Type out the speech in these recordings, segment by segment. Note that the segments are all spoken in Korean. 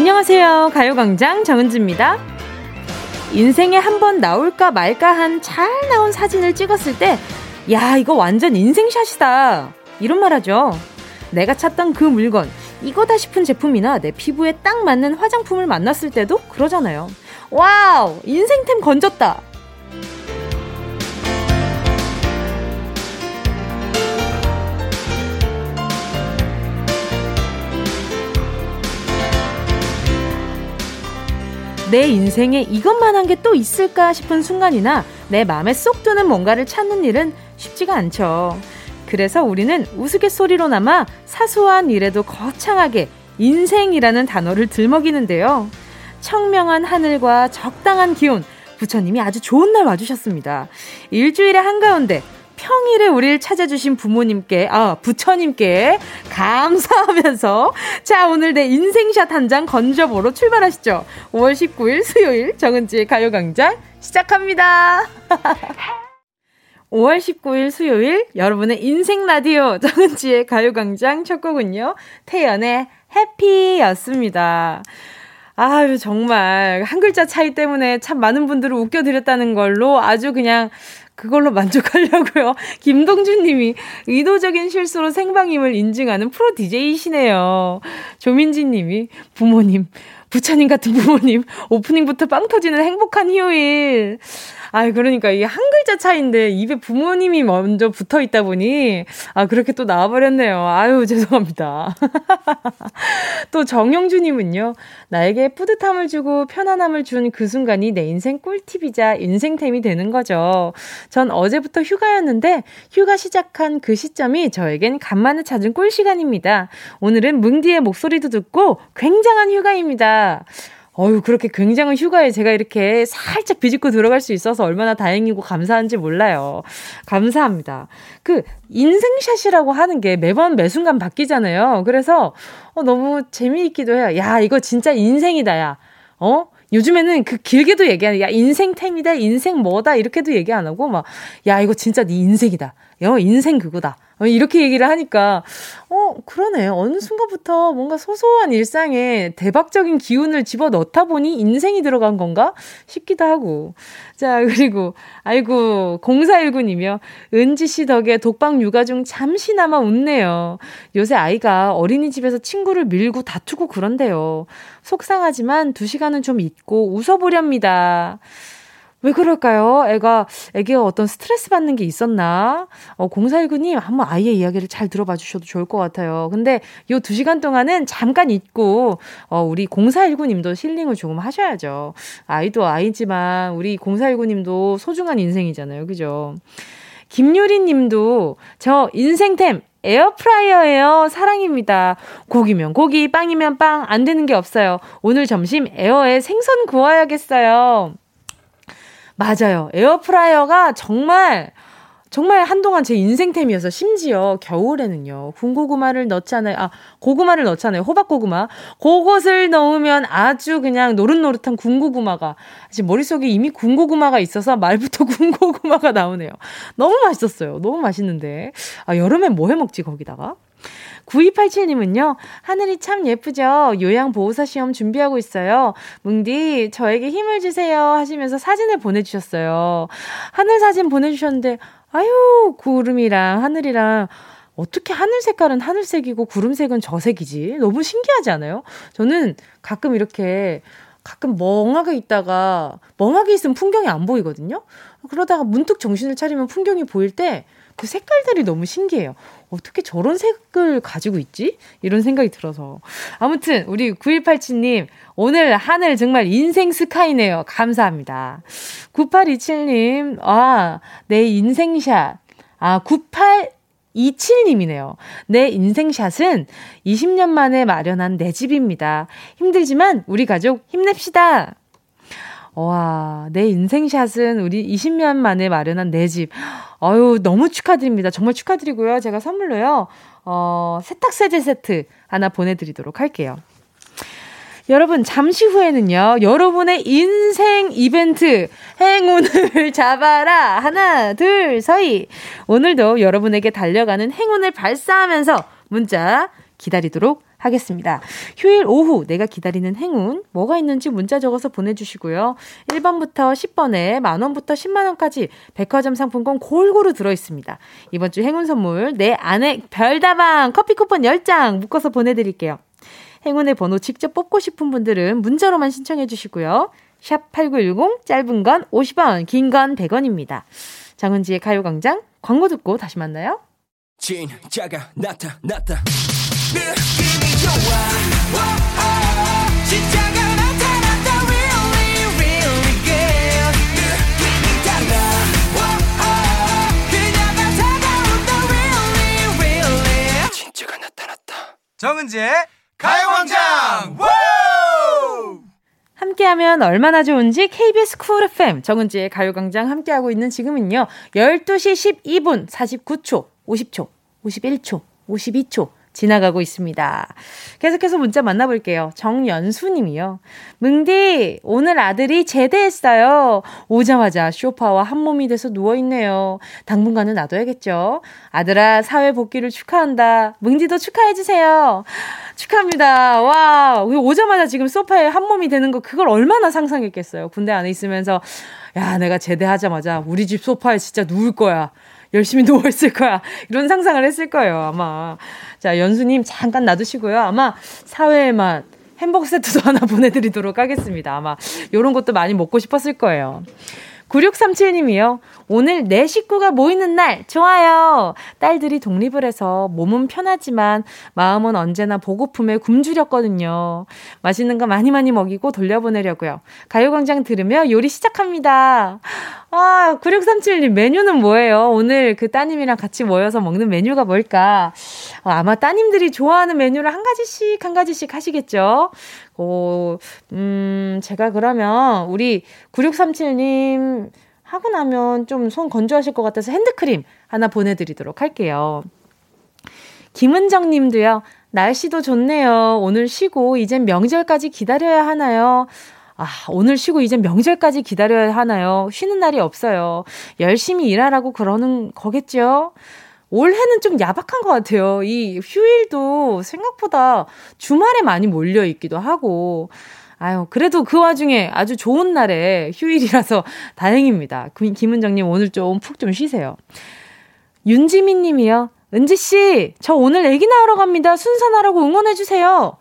안녕하세요. 가요광장 정은지입니다. 인생에 한 번 나올까 말까 한 잘 나온 사진을 찍었을 때 야, 이거 완전 인생샷이다. 이런 말 하죠. 내가 찾던 그 물건, 이거다 싶은 제품이나 내 피부에 딱 맞는 화장품을 만났을 때도 그러잖아요. 와우! 인생템 건졌다. 내 인생에 이것만 한 게 또 있을까 싶은 순간이나 내 마음에 쏙 드는 뭔가를 찾는 일은 쉽지가 않죠. 그래서 우리는 우스갯소리로나마 사소한 일에도 거창하게 인생이라는 단어를 들먹이는데요. 청명한 하늘과 적당한 기온, 부처님이 아주 좋은 날 와주셨습니다. 일주일의 한가운데 평일에 우리를 찾아주신 부처님께 감사하면서 자, 오늘 내 인생샷 한 장 건져보러 출발하시죠. 5월 19일 수요일 정은지의 가요광장 시작합니다. 5월 19일 수요일 여러분의 인생 라디오 정은지의 가요광장 첫 곡은요, 태연의 해피였습니다. 아유, 정말 한 글자 차이 때문에 참 많은 분들을 웃겨드렸다는 걸로 아주 그냥 그걸로 만족하려고요. 김동준 님이 의도적인 실수로 생방임을 인증하는 프로 DJ이시네요. 조민지 님이 부모님, 부처님 같은 부모님, 오프닝부터 빵 터지는 행복한 휴일. 아, 그러니까 이게 한 글자 차이인데 입에 부모님이 먼저 붙어 있다 보니 아, 그렇게 또 나와버렸네요. 아유, 죄송합니다. 또 정영주님은요, 나에게 뿌듯함을 주고 편안함을 준 그 순간이 내 인생 꿀팁이자 인생템이 되는 거죠. 전 어제부터 휴가였는데 휴가 시작한 그 시점이 저에겐 간만에 찾은 꿀 시간입니다. 오늘은 뭉디의 목소리도 듣고 굉장한 휴가입니다. 어유, 그렇게 굉장한 휴가에 제가 이렇게 살짝 비집고 들어갈 수 있어서 얼마나 다행이고 감사한지 몰라요. 감사합니다. 그 인생샷이라고 하는 게 매번 매순간 바뀌잖아요. 그래서 너무 재미있기도 해요. 야, 이거 진짜 인생이다, 야. 요즘에는 그 길게도 얘기하는, 야, 인생템이다, 인생 뭐다, 이렇게도 얘기 안 하고, 막, 야, 이거 진짜 네 인생이다. 야, 인생 그거다. 이렇게 얘기를 하니까, 그러네. 어느 순간부터 뭔가 소소한 일상에 대박적인 기운을 집어 넣다 보니 인생이 들어간 건가 싶기도 하고. 자, 그리고, 아이고, 0419님이요. 은지씨 덕에 독방 육아 중 잠시나마 웃네요. 요새 아이가 어린이집에서 친구를 밀고 다투고 그런데요. 속상하지만 2시간은 좀 잊고 웃어보렵니다. 왜 그럴까요? 애기가 어떤 스트레스 받는 게 있었나? 0419님, 한번 아이의 이야기를 잘 들어봐 주셔도 좋을 것 같아요. 근데 요 2시간 동안은 잠깐 잊고, 우리 0419님도 힐링을 조금 하셔야죠. 아이도 아이지만, 우리 0419님도 소중한 인생이잖아요. 그죠? 김유리 님도, 저 인생템, 에어프라이어예요. 사랑입니다. 고기면 고기, 빵이면 빵, 안 되는 게 없어요. 오늘 점심 에어에 생선 구워야겠어요. 맞아요. 에어프라이어가 정말 한동안 제 인생템이어서, 심지어 겨울에는요, 군고구마를 고구마를 넣잖아요. 호박고구마. 그것을 넣으면 아주 그냥 노릇노릇한 군고구마가, 지금 머릿속에 이미 군고구마가 있어서 말부터 군고구마가 나오네요. 너무 맛있었어요. 너무 맛있는데. 아, 여름엔 뭐 해먹지, 거기다가? 9287님은요, 하늘이 참 예쁘죠? 요양보호사 시험 준비하고 있어요. 뭉디, 저에게 힘을 주세요. 하시면서 사진을 보내주셨어요. 하늘 사진 보내주셨는데, 아유, 구름이랑 하늘이랑, 어떻게 하늘 색깔은 하늘색이고 구름색은 저색이지? 너무 신기하지 않아요? 저는 가끔 이렇게, 멍하게 있으면 풍경이 안 보이거든요? 그러다가 문득 정신을 차리면 풍경이 보일 때, 그 색깔들이 너무 신기해요. 어떻게 저런 색을 가지고 있지? 이런 생각이 들어서. 아무튼 우리 9187님, 오늘 하늘 정말 인생 스카이네요. 감사합니다. 9827님, 아, 내 인생샷. 아, 9827님이네요. 내 인생샷은 20년 만에 마련한 내 집입니다. 힘들지만 우리 가족 힘냅시다. 와, 내 인생샷은 우리 20년 만에 마련한 내 집. 아유, 너무 축하드립니다. 정말 축하드리고요. 제가 선물로요, 세탁세제 세트 하나 보내드리도록 할게요. 여러분, 잠시 후에는요, 여러분의 인생 이벤트, 행운을 잡아라. 하나, 둘, 서희. 오늘도 여러분에게 달려가는 행운을 발사하면서 문자 기다리도록 하겠습니다. 휴일 오후 내가 기다리는 행운 뭐가 있는지 문자 적어서 보내주시고요. 1번부터 10번에 만원부터 10만원까지 백화점 상품권 골고루 들어있습니다. 이번 주 행운 선물 내 안에 별다방 커피 쿠폰 10장 묶어서 보내드릴게요. 행운의 번호 직접 뽑고 싶은 분들은 문자로만 신청해 주시고요. 샵 8910 짧은 건 50원 긴 건 100원입니다. 장은지의 가요광장 광고 듣고 다시 만나요. 진짜가 나타났다 느낌이 좋아 진짜가 나타났다 Really really good 느낌이 달라 그녀가 다가온다 Really really 진짜가 나타났다 정은지의 가요광장 함께하면 얼마나 좋은지 KBS Cool FM 정은지의 가요광장 함께하고 있는 지금은요 12시 12분 49초 50초 51초 52초 지나가고 있습니다. 계속해서 문자 만나볼게요. 정연수님이요. 뭉디 오늘 아들이 제대했어요. 오자마자 쇼파와 한몸이 돼서 누워있네요. 당분간은 놔둬야겠죠. 아들아 사회 복귀를 축하한다. 뭉디도 축하해주세요. 축하합니다. 와 오자마자 지금 소파에 한몸이 되는 거 그걸 얼마나 상상했겠어요. 군대 안에 있으면서 야 내가 제대하자마자 우리 집 소파에 진짜 누울 거야. 열심히 누워있을 거야. 이런 상상을 했을 거예요, 아마. 자, 연수님 잠깐 놔두시고요. 아마 사회에만 햄버거 세트도 하나 보내드리도록 하겠습니다. 아마 이런 것도 많이 먹고 싶었을 거예요. 9637님이요. 오늘 내 식구가 모이는 날 좋아요. 딸들이 독립을 해서 몸은 편하지만 마음은 언제나 보고품에 굶주렸거든요. 맛있는 거 많이 많이 먹이고 돌려보내려고요. 가요광장 들으며 요리 시작합니다. 아, 9637님 메뉴는 뭐예요? 오늘 그 따님이랑 같이 모여서 먹는 메뉴가 뭘까? 아마 따님들이 좋아하는 메뉴를 한 가지씩 하시겠죠? 제가 그러면 우리 9637님 하고 나면 좀 손 건조하실 것 같아서 핸드크림 하나 보내드리도록 할게요. 김은정 님도요. 날씨도 좋네요. 오늘 쉬고 이젠 명절까지 기다려야 하나요? 오늘 쉬고 이젠 명절까지 기다려야 하나요? 쉬는 날이 없어요. 열심히 일하라고 그러는 거겠죠? 올해는 좀 야박한 것 같아요. 이 휴일도 생각보다 주말에 많이 몰려있기도 하고 그래도 그 와중에 아주 좋은 날에 휴일이라서 다행입니다. 김은정님 오늘 좀 푹 좀 쉬세요. 윤지민 님이요. 은지씨 저 오늘 애기 낳으러 갑니다. 순산하라고 응원해주세요.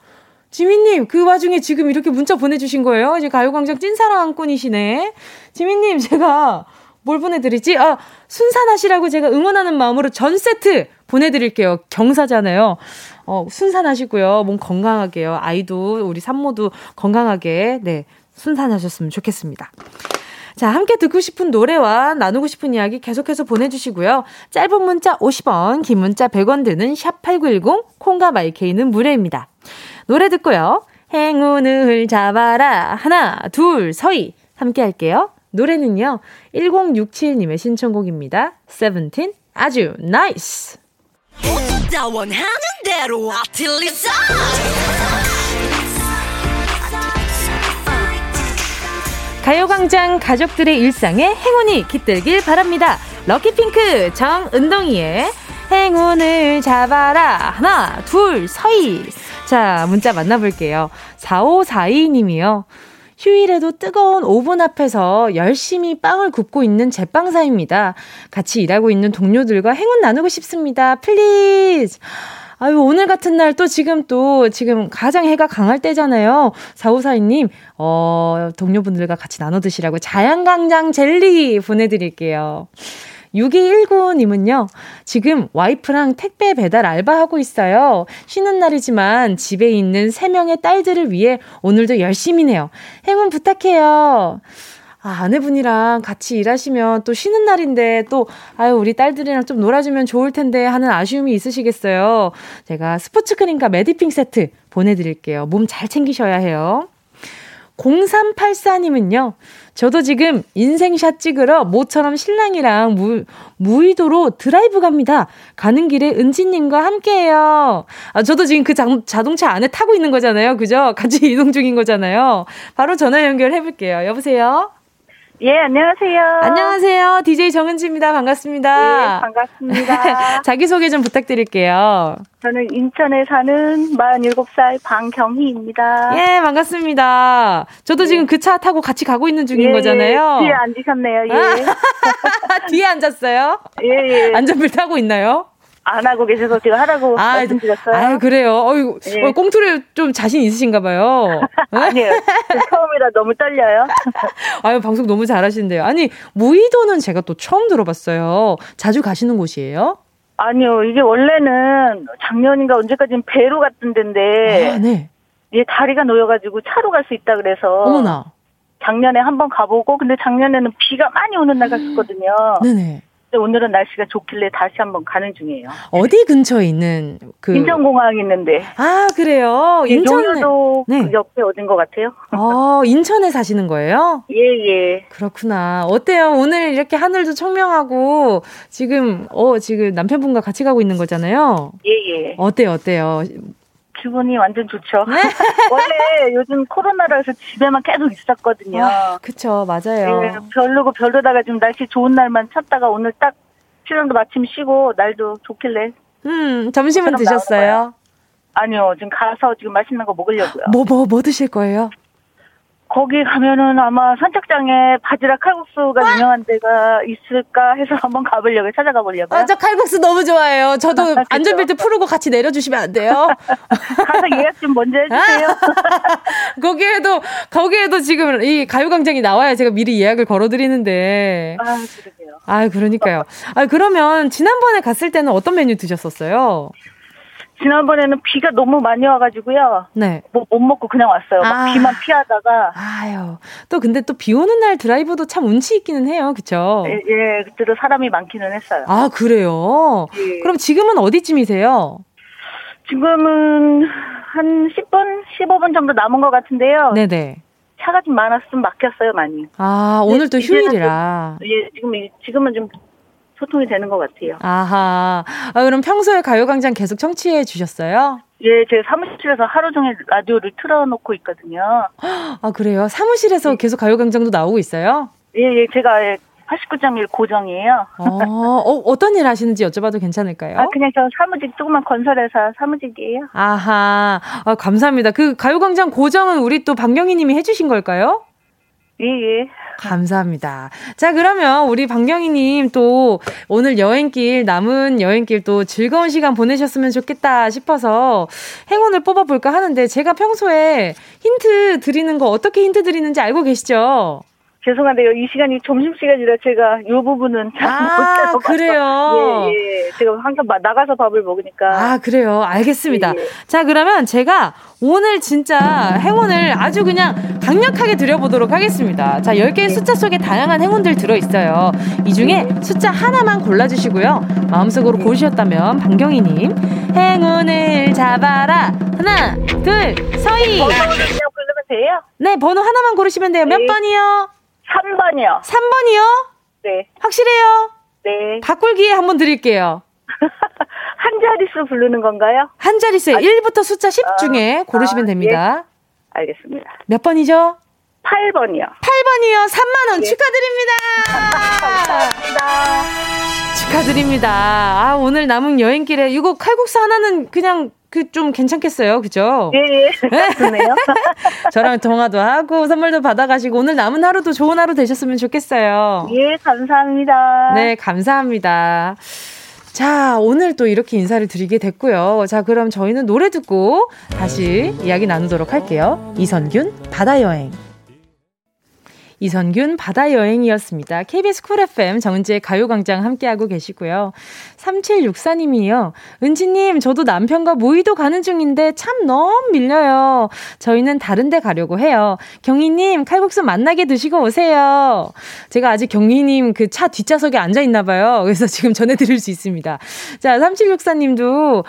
지민님 그 와중에 지금 이렇게 문자 보내주신 거예요. 이제 가요광장 찐사랑꾼이시네. 지민님 제가 뭘 보내드리지? 순산하시라고 제가 응원하는 마음으로 전 세트 보내드릴게요. 경사잖아요. 순산하시고요. 몸 건강하게요. 아이도 우리 산모도 건강하게 순산하셨으면 좋겠습니다. 자, 함께 듣고 싶은 노래와 나누고 싶은 이야기 계속해서 보내주시고요. 짧은 문자 50원, 긴 문자 100원 드는 샵8910 콩과 마이케이는 무료입니다. 노래 듣고요. 행운을 잡아라. 하나, 둘, 서희. 함께 할게요. 노래는요. 1067님의 신청곡입니다. 세븐틴 아주 나이스. 가요광장 가족들의 일상에 행운이 깃들길 바랍니다. 럭키핑크 정은동이의 행운을 잡아라. 하나, 둘, 서희. 자, 문자 만나볼게요. 4542님이요. 휴일에도 뜨거운 오븐 앞에서 열심히 빵을 굽고 있는 제빵사입니다. 같이 일하고 있는 동료들과 행운 나누고 싶습니다. 플리즈. 오늘 같은 날 또 지금 가장 해가 강할 때잖아요. 4542님, 동료분들과 같이 나눠 드시라고 자양강장 젤리 보내드릴게요. 6219님은요. 지금 와이프랑 택배 배달 알바하고 있어요. 쉬는 날이지만 집에 있는 3명의 딸들을 위해 오늘도 열심히네요. 행운 부탁해요. 아내분이랑 같이 일하시면 또 쉬는 날인데 또 우리 딸들이랑 좀 놀아주면 좋을 텐데 하는 아쉬움이 있으시겠어요. 제가 스포츠 크림과 메디핑 세트 보내드릴게요. 몸 잘 챙기셔야 해요. 0384님은요. 저도 지금 인생샷 찍으러 모처럼 신랑이랑 무의도로 드라이브 갑니다. 가는 길에 은지님과 함께해요. 저도 지금 그 자동차 안에 타고 있는 거잖아요. 그죠? 같이 이동 중인 거잖아요. 바로 전화 연결해볼게요. 여보세요? 예, 안녕하세요. 안녕하세요. DJ 정은지입니다. 반갑습니다. 예, 반갑습니다. 자기소개 좀 부탁드릴게요. 저는 인천에 사는 47살 방경희입니다. 예, 반갑습니다. 저도 예. 지금 그 차 타고 같이 가고 있는 중인 예, 거잖아요. 뒤에 앉으셨네요. 예. 뒤에 앉았어요? 예, 예. 안전벨트 타고 있나요? 안 하고 계셔서 제가 하라고 말씀드렸어요. 아, 그래요? 어이구, 예. 꽁투를 좀 자신 있으신가 봐요. 아니에요. 처음이라 너무 떨려요. 아유, 방송 너무 잘하신대요. 아니, 무의도는 제가 또 처음 들어봤어요. 자주 가시는 곳이에요? 아니요. 이게 원래는 작년인가 언제까지는 배로 갔던 데인데 아, 네. 예, 다리가 놓여가지고 차로 갈 수 있다 그래서 어머나. 작년에 한번 가보고 근데 작년에는 비가 많이 오는 날 갔었거든요. 네네. 오늘은 날씨가 좋길래 다시 한번 가는 중이에요. 어디 근처에 있는 그 인천공항 있는데. 아 그래요. 인천 용여도 네. 그 옆에 어딘 것 같아요. 아 인천에 사시는 거예요? 예예. 예. 그렇구나. 어때요? 오늘 이렇게 하늘도 청명하고 지금 지금 남편분과 같이 가고 있는 거잖아요. 예예. 예. 어때요? 기분이 완전 좋죠. 네? 원래 요즘 코로나라서 집에만 계속 있었거든요. 아, 그쵸, 맞아요. 네, 별로고 별로다가 지금 날씨 좋은 날만 찾다가 오늘 딱 출연도 마침 쉬고 날도 좋길래. 점심은 드셨어요? 아니요, 지금 가서 지금 맛있는 거 먹으려고요. 뭐 드실 거예요? 거기 가면은 아마 선착장에 바지락 칼국수가 유명한 데가 있을까 해서 한번 가보려고 찾아가 보려고요. 아, 저 칼국수 너무 좋아해요. 저도 안전벨트 풀고 같이 내려주시면 안 돼요? 가서 예약 좀 먼저 해주세요. 거기에도 지금 이 가요광장이 나와야 제가 미리 예약을 걸어드리는데. 아, 그러게요. 아, 그러니까요. 아, 그러면 지난번에 갔을 때는 어떤 메뉴 드셨었어요? 지난번에는 비가 너무 많이 와가지고요. 네. 뭐 못 먹고 그냥 왔어요. 막 비만 피하다가. 아유. 또 근데 또 비 오는 날 드라이브도 참 운치 있기는 해요. 그쵸? 예, 그때도 사람이 많기는 했어요. 아, 그래요? 예. 그럼 지금은 어디쯤이세요? 지금은 한 10분, 15분 정도 남은 것 같은데요. 네네. 차가 좀 많았으면 막혔어요, 많이. 아, 오늘 또 휴일이라. 예, 지금은 좀. 소통이 되는 것 같아요. 아하. 아, 그럼 평소에 가요광장 계속 청취해 주셨어요? 예, 제 사무실에서 하루 종일 라디오를 틀어놓고 있거든요. 아, 그래요? 사무실에서 예. 계속 가요광장도 나오고 있어요? 예, 제가 89.1 고정이에요. 어떤 일 하시는지 여쭤봐도 괜찮을까요? 아, 그냥 저 사무직, 조그만 건설회사 사무직이에요. 아하. 아, 감사합니다. 그 가요광장 고정은 우리 또 방경희 님이 해주신 걸까요? 예. 감사합니다. 자, 그러면 우리 방경희님 또 오늘 남은 여행길 또 즐거운 시간 보내셨으면 좋겠다 싶어서 행운을 뽑아볼까 하는데 제가 평소에 힌트 드리는 거 어떻게 힌트 드리는지 알고 계시죠? 죄송한데요. 이 시간이 점심시간이라 제가 이 부분은 잘 못 그래요? 예. 제가 항상 나가서 밥을 먹으니까. 아, 그래요? 알겠습니다. 예. 자, 그러면 제가 오늘 진짜 행운을 아주 그냥 강력하게 드려보도록 하겠습니다. 자, 10개의 예. 숫자 속에 다양한 행운들 들어있어요. 이 중에 예. 숫자 하나만 골라주시고요. 마음속으로 고르셨다면 방경희님 행운을 잡아라. 하나, 둘, 서희. 번호 그냥 고르면 돼요? 네, 번호 하나만 고르시면 돼요. 몇 번이요? 3번이요. 3번이요? 네. 확실해요? 네. 바꿀 기회 한번 드릴게요. 한 자릿수 부르는 건가요? 한 자릿수에 1부터 숫자 10 중에 고르시면 됩니다. 예. 알겠습니다. 몇 번이죠? 8번이요. 8번이요. 3만 원 예. 축하드립니다. 감사합니다. 축하드립니다. 아, 오늘 남은 여행길에 이거 칼국수 하나는 그냥 좀 괜찮겠어요, 그죠? 예. 좋네요. 저랑 통화도 하고 선물도 받아가시고 오늘 남은 하루도 좋은 하루 되셨으면 좋겠어요. 예, 감사합니다. 네, 감사합니다. 자, 오늘 또 이렇게 인사를 드리게 됐고요. 자, 그럼 저희는 노래 듣고 다시 이야기 나누도록 할게요. 이선균 바다여행. 이선균 바다여행이었습니다. KBS 쿨 FM 정은지의 가요광장 함께하고 계시고요. 3764님이요. 은지님, 저도 남편과 무의도 가는 중인데 참 너무 밀려요. 저희는 다른 데 가려고 해요. 경희님, 칼국수 맛나게 드시고 오세요. 제가 아직 경희님 그 차 뒷좌석에 앉아있나 봐요. 그래서 지금 전해드릴 수 있습니다. 자, 3764님도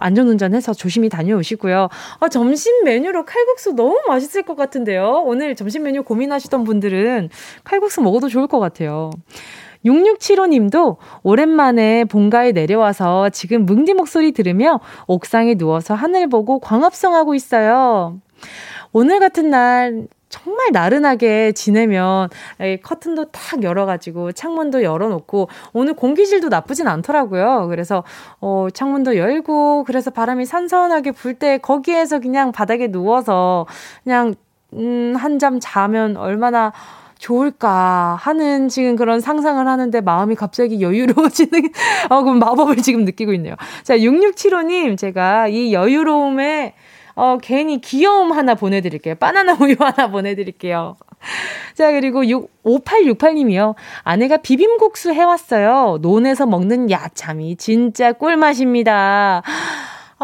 안전운전해서 조심히 다녀오시고요. 아, 점심 메뉴로 칼국수 너무 맛있을 것 같은데요. 오늘 점심 메뉴 고민하시던 분들은 칼국수 먹어도 좋을 것 같아요. 6675님도 오랜만에 본가에 내려와서 지금 뭉디 목소리 들으며 옥상에 누워서 하늘 보고 광합성하고 있어요. 오늘 같은 날 정말 나른하게 지내면 커튼도 탁 열어가지고 창문도 열어놓고 오늘 공기질도 나쁘진 않더라고요. 그래서 창문도 열고 그래서 바람이 선선하게 불 때 거기에서 그냥 바닥에 누워서 그냥 한잠 자면 얼마나 좋을까 하는 지금 그런 상상을 하는데 마음이 갑자기 여유로워지는 그럼 마법을 지금 느끼고 있네요. 자, 6675님 제가 이 여유로움에 괜히 귀여움 하나 보내드릴게요. 바나나 우유 하나 보내드릴게요. 자, 그리고 5868님이요. 아내가 비빔국수 해왔어요. 논에서 먹는 야참이 진짜 꿀맛입니다.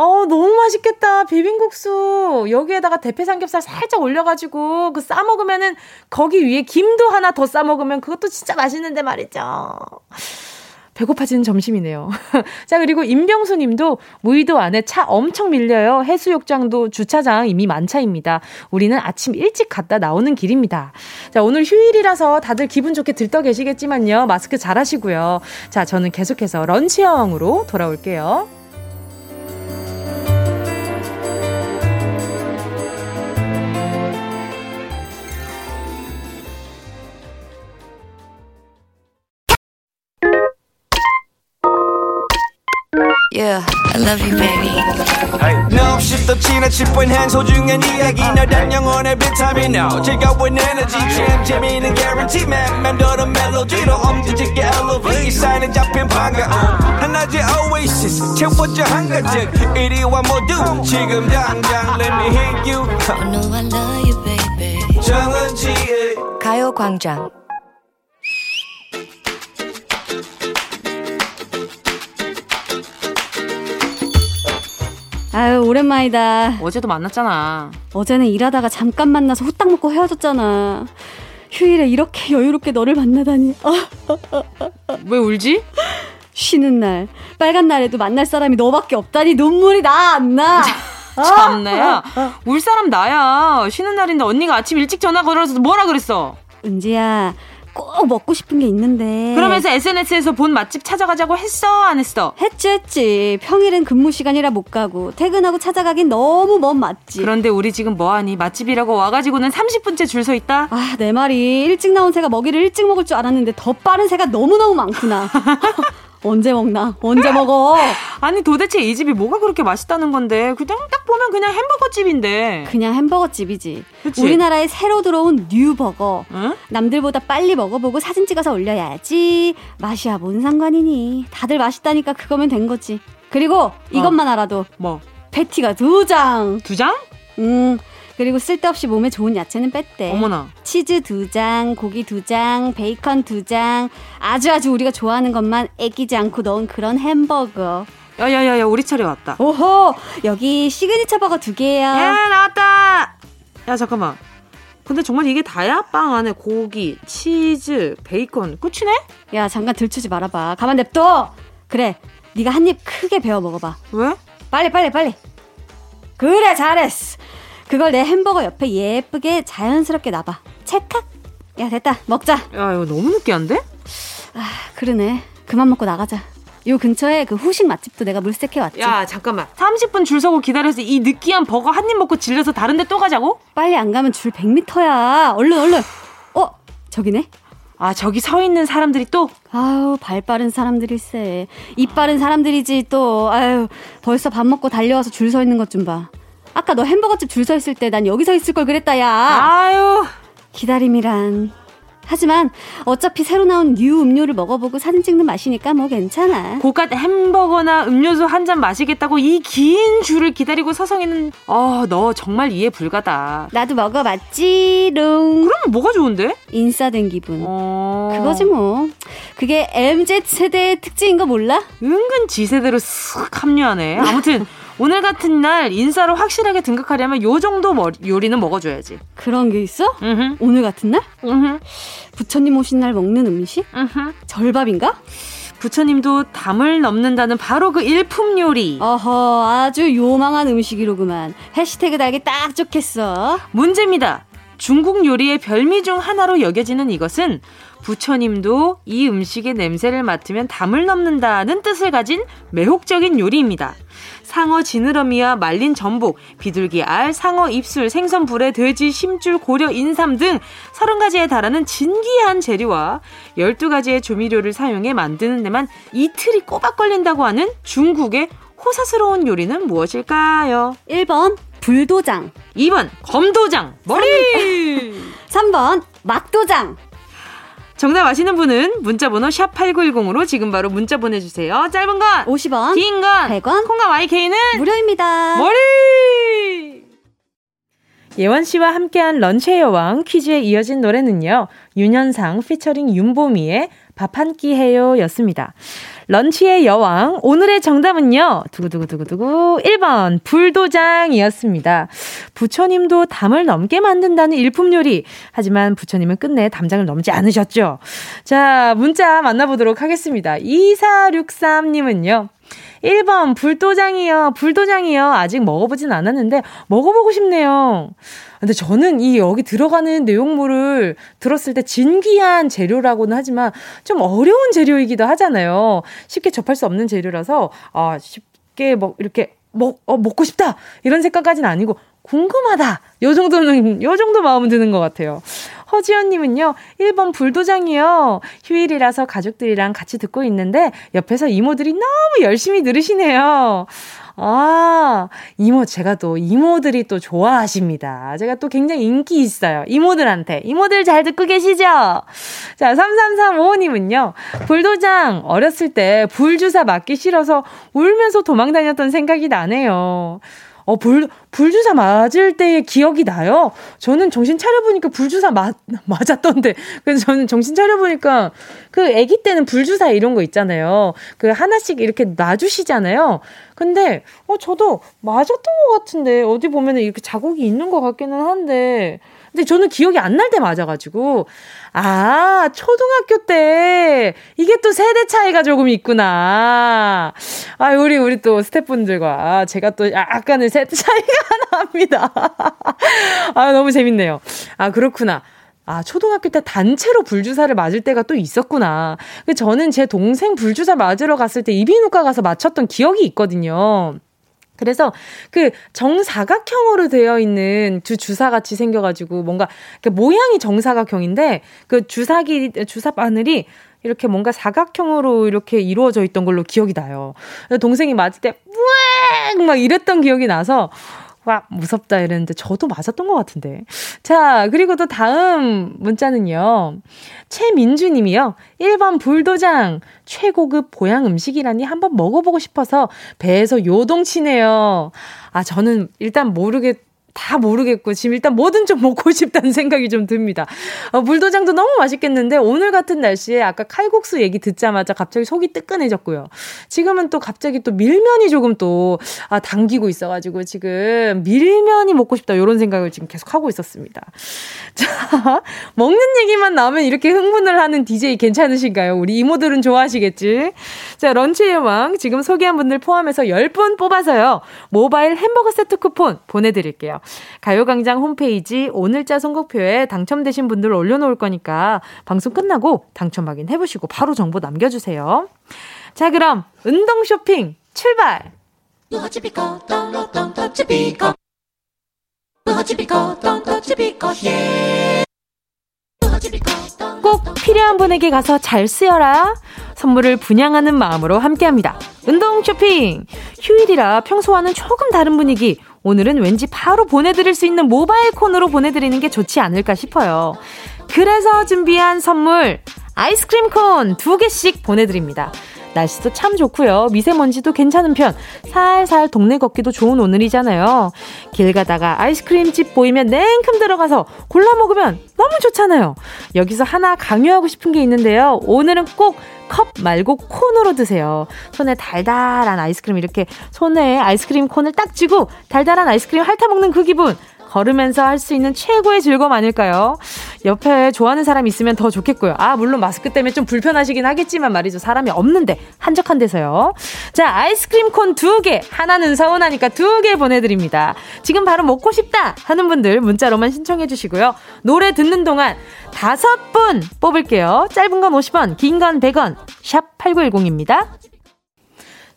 너무 맛있겠다. 비빔국수. 여기에다가 대패 삼겹살 살짝 올려가지고 그 싸먹으면은 거기 위에 김도 하나 더 싸먹으면 그것도 진짜 맛있는데 말이죠. 배고파지는 점심이네요. 자, 그리고 임병수 님도 무의도 안에 차 엄청 밀려요. 해수욕장도 주차장 이미 만차입니다. 우리는 아침 일찍 갔다 나오는 길입니다. 자, 오늘 휴일이라서 다들 기분 좋게 들떠 계시겠지만요. 마스크 잘 하시고요. 자, 저는 계속해서 런치형으로 돌아올게요. Yeah, I love you, baby. No, she's the china chip when hands hold you and yagi. No, that young on every time you know. Check out with energy, champ, Jimmy, and guarantee, man. Man, do the melody, no, did you get elevated? Sign and jump in, panga. And I just oasis, check what your hunger check. 81 more doom, chick em down, down, let me hit you. I know I love you, baby. 정은지, 가요광장. 아유, 오랜만이다. 어제도 만났잖아. 어제는 일하다가 잠깐 만나서 호딱 먹고 헤어졌잖아. 휴일에 이렇게 여유롭게 너를 만나다니. 왜 울지? 쉬는 날 빨간 날에도 만날 사람이 너밖에 없다니 눈물이 나 안 나. 참나야. 울 사람 나야. 쉬는 날인데 언니가 아침 일찍 전화 걸어서 뭐라 그랬어? 은지야, 꼭 먹고 싶은 게 있는데. 그러면서 SNS에서 본 맛집 찾아가자고 했어, 안 했어? 했지. 평일엔 근무 시간이라 못 가고 퇴근하고 찾아가긴 너무 먼 맛집. 그런데 우리 지금 뭐하니? 맛집이라고 와가지고는 30분째 줄 서 있다? 아, 내 말이 일찍 나온 새가 먹이를 일찍 먹을 줄 알았는데 더 빠른 새가 너무너무 많구나. 언제 먹나? 언제 먹어? 아니, 도대체 이 집이 뭐가 그렇게 맛있다는 건데? 그냥 딱 보면 그냥 햄버거집인데. 그냥 햄버거집이지. 그치? 우리나라에 새로 들어온 뉴버거. 응? 남들보다 빨리 먹어보고 사진 찍어서 올려야지. 맛이야 뭔 상관이니. 다들 맛있다니까 그거면 된 거지. 그리고 이것만 알아도 뭐? 패티가 2장. 2장? 응. 그리고 쓸데없이 몸에 좋은 야채는 뺐대. 어머나. 치즈 2장, 고기 2장, 베이컨 2장. 아주 우리가 좋아하는 것만 아끼지 않고 넣은 그런 햄버거. 야야야야, 우리 차례 왔다. 오호, 여기 시그니처 버거 2개야. 야, 나왔다. 야, 잠깐만. 근데 정말 이게 다야? 빵 안에 고기, 치즈, 베이컨 끝이네? 야, 잠깐 들추지 말아봐. 가만 냅둬. 그래, 네가 한 입 크게 베어 먹어봐. 왜? 빨리. 그래, 잘했어. 그걸 내 햄버거 옆에 예쁘게 자연스럽게 놔봐. 찰칵. 야, 됐다. 먹자. 야, 이거 너무 느끼한데? 아, 그러네. 그만 먹고 나가자. 요 근처에 그 후식 맛집도 내가 물색해왔지. 야, 잠깐만. 30분 줄 서고 기다려서 이 느끼한 버거 한 입 먹고 질려서 다른 데 또 가자고? 빨리 안 가면 줄 100m야. 얼른. 저기네. 아, 저기 서 있는 사람들이 또? 아유, 발 빠른 사람들일세. 입 빠른 사람들이지 또. 아유, 벌써 밥 먹고 달려와서 줄 서 있는 것 좀 봐. 아까 너 햄버거집 줄 서 있을 때 난 여기 서 있을 걸 그랬다, 야. 아유, 기다림이란. 하지만 어차피 새로 나온 뉴 음료를 먹어보고 사진 찍는 맛이니까 뭐 괜찮아. 고깟 햄버거나 음료수 한 잔 마시겠다고 이 긴 줄을 기다리고 서성이는 너 정말 이해 불가다. 나도 먹어봤지롱. 그럼 뭐가 좋은데? 인싸된 기분. 그거지 뭐. 그게 MZ세대의 특징인 거 몰라? 은근 G세대로 쓱 합류하네. 아무튼 오늘 같은 날 인싸로 확실하게 등극하려면 요 정도 요리는 먹어줘야지. 그런 게 있어? 으흠. 오늘 같은 날? 으흠. 부처님 오신 날 먹는 음식? 으흠. 절밥인가? 부처님도 담을 넘는다는 바로 그 일품 요리. 어허, 아주 요망한 음식이로구만. 해시태그 달기 딱 좋겠어. 문제입니다. 중국 요리의 별미 중 하나로 여겨지는 이것은 부처님도 이 음식의 냄새를 맡으면 담을 넘는다는 뜻을 가진 매혹적인 요리입니다. 상어 지느러미와 말린 전복, 비둘기 알, 상어 입술, 생선 불에 돼지 심줄, 고려 인삼 등 30가지에 달하는 진귀한 재료와 12가지의 조미료를 사용해 만드는 데만 이틀이 꼬박 걸린다고 하는 중국의 호사스러운 요리는 무엇일까요? 1번 불도장, 2번 검도장 머리, 3번 막도장. 정답 아시는 분은 문자번호 샵8910으로 지금 바로 문자 보내주세요. 짧은 건 50원, 긴 건 100원, 콩과 YK는 무료입니다. 머리! 예원 씨와 함께한 런치의 여왕 퀴즈에 이어진 노래는요, 윤현상 피처링 윤보미의 밥 한 끼 해요 였습니다. 런치의 여왕 오늘의 정답은요, 두구두구두구두구 1번 불도장이었습니다. 부처님도 담을 넘게 만든다는 일품 요리, 하지만 부처님은 끝내 담장을 넘지 않으셨죠. 자, 문자 만나보도록 하겠습니다. 2463님은요 1번 불도장이요. 아직 먹어보진 않았는데 먹어보고 싶네요. 근데 저는 이 여기 들어가는 내용물을 들었을 때 진귀한 재료라고는 하지만 좀 어려운 재료이기도 하잖아요. 쉽게 접할 수 없는 재료라서 아, 쉽게 먹고 싶다 이런 생각까지는 아니고 궁금하다 요 정도 마음은 드는 것 같아요. 허지연님은요 1번 불도장이요. 휴일이라서 가족들이랑 같이 듣고 있는데 옆에서 이모들이 너무 열심히 들으시네요. 아, 이모들이 또 좋아하십니다. 제가 또 굉장히 인기 있어요, 이모들한테. 이모들 잘 듣고 계시죠? 자, 3335님은요 불도장, 어렸을 때 불주사 맞기 싫어서 울면서 도망 다녔던 생각이 나네요. 불주사 맞을 때의 기억이 나요? 저는 정신 차려보니까 불주사 맞았던데. 그래서 저는 정신 차려보니까 그 아기 때는 불주사 이런 거 있잖아요. 그 하나씩 이렇게 놔주시잖아요. 근데, 저도 맞았던 것 같은데, 어디 보면은 이렇게 자국이 있는 것 같기는 한데. 근데 저는 기억이 안 날 때 맞아가지고, 아, 초등학교 때, 이게 또 세대 차이가 조금 있구나. 아, 우리 또 스태프분들과 제가 또 약간의 세대 차이가 납니다. 아, 너무 재밌네요. 아, 그렇구나. 아, 초등학교 때 단체로 불주사를 맞을 때가 또 있었구나. 저는 제 동생 불주사 맞으러 갔을 때 이비인후과 가서 맞췄던 기억이 있거든요. 그래서 그 정사각형으로 되어 있는 주사같이 생겨가지고 뭔가 모양이 정사각형인데 그 주사 바늘이 이렇게 뭔가 사각형으로 이렇게 이루어져 있던 걸로 기억이 나요. 동생이 맞을 때 뿌잉 막 이랬던 기억이 나서 와, 무섭다 이랬는데 저도 맞았던 것 같은데. 자, 그리고 또 다음 문자는요 최민주님이요 1번 불도장, 최고급 보양 음식이라니 한번 먹어보고 싶어서 배에서 요동치네요. 아, 저는 일단 모르겠고 지금 일단 뭐든 좀 먹고 싶다는 생각이 좀 듭니다. 불도장도 너무 맛있겠는데 오늘 같은 날씨에 아까 칼국수 얘기 듣자마자 갑자기 속이 뜨끈해졌고요. 지금은 또 갑자기 또 밀면이 조금 또 당기고 있어가지고 지금 밀면이 먹고 싶다 이런 생각을 지금 계속 하고 있었습니다. 자, 먹는 얘기만 나오면 이렇게 흥분을 하는 DJ 괜찮으신가요? 우리 이모들은 좋아하시겠지? 자, 런치의 왕 지금 소개한 분들 포함해서 10분 뽑아서요 모바일 햄버거 세트 쿠폰 보내드릴게요. 가요광장 홈페이지 오늘자 선곡표에 당첨되신 분들 올려놓을 거니까 방송 끝나고 당첨 확인해보시고 바로 정보 남겨주세요. 자, 그럼 운동 쇼핑 출발! 꼭 필요한 분에게 가서 잘 쓰여라. 선물을 분양하는 마음으로 함께합니다. 운동 쇼핑! 휴일이라 평소와는 조금 다른 분위기, 오늘은 왠지 바로 보내드릴 수 있는 모바일 콘으로 보내드리는 게 좋지 않을까 싶어요. 그래서 준비한 선물 아이스크림 콘 2개씩 보내드립니다. 날씨도 참 좋고요, 미세먼지도 괜찮은 편, 살살 동네 걷기도 좋은 오늘이잖아요. 길 가다가 아이스크림집 보이면 냉큼 들어가서 골라 먹으면 너무 좋잖아요. 여기서 하나 강요하고 싶은 게 있는데요, 오늘은 꼭 컵 말고 콘으로 드세요. 손에 달달한 아이스크림, 이렇게 손에 아이스크림 콘을 딱 쥐고 달달한 아이스크림 핥아먹는 그 기분, 걸으면서 할 수 있는 최고의 즐거움 아닐까요? 옆에 좋아하는 사람이 있으면 더 좋겠고요. 아, 물론 마스크 때문에 좀 불편하시긴 하겠지만 말이죠, 사람이 없는데 한적한 데서요. 자, 아이스크림 콘 2개, 하나는 서운하니까 2개 보내드립니다. 지금 바로 먹고 싶다 하는 분들 문자로만 신청해 주시고요, 노래 듣는 동안 5분 뽑을게요. 짧은 건 50원, 긴 건 100원, 샵 8910입니다.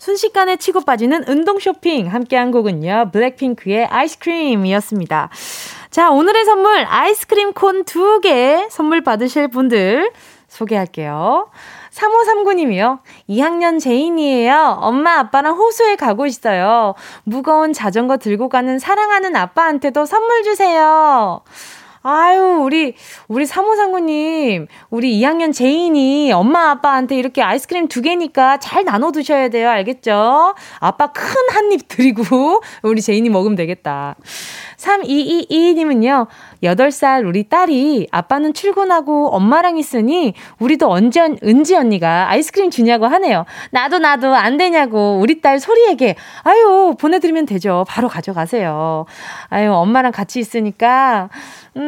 순식간에 치고 빠지는 운동 쇼핑 함께한 곡은요, 블랙핑크의 아이스크림이었습니다. 자, 오늘의 선물 아이스크림 콘 2개 선물 받으실 분들 소개할게요. 3539님이요. 2학년 제인이에요. 엄마 아빠랑 호수에 가고 있어요. 무거운 자전거 들고 가는 사랑하는 아빠한테도 선물 주세요. 아유, 우리 3539님, 우리 2학년 제인이 엄마 아빠한테 이렇게 아이스크림 2개니까 잘 나눠 드셔야 돼요. 알겠죠? 아빠 큰 한 입 드리고 우리 제인이 먹으면 되겠다. 3222님은요. 8살 우리 딸이 아빠는 출근하고 엄마랑 있으니 우리도 언제 은지 언니가 아이스크림 주냐고 하네요. 나도 안 되냐고 우리 딸 소리에게 아유 보내드리면 되죠. 바로 가져가세요. 아유 엄마랑 같이 있으니까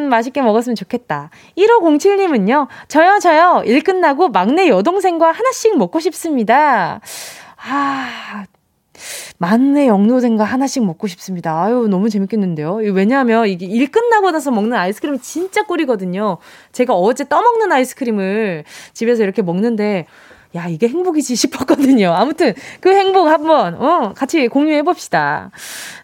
맛있게 먹었으면 좋겠다. 1507님은요. 저요 일 끝나고 막내 여동생과 하나씩 먹고 싶습니다. 막내 영노생과 하나씩 먹고 싶습니다. 아유 너무 재밌겠는데요. 왜냐하면 이게 일 끝나고 나서 먹는 아이스크림이 진짜 꿀이거든요. 제가 어제 떠먹는 아이스크림을 집에서 이렇게 먹는데 야 이게 행복이지 싶었거든요. 아무튼 그 행복 한번 같이 공유해봅시다.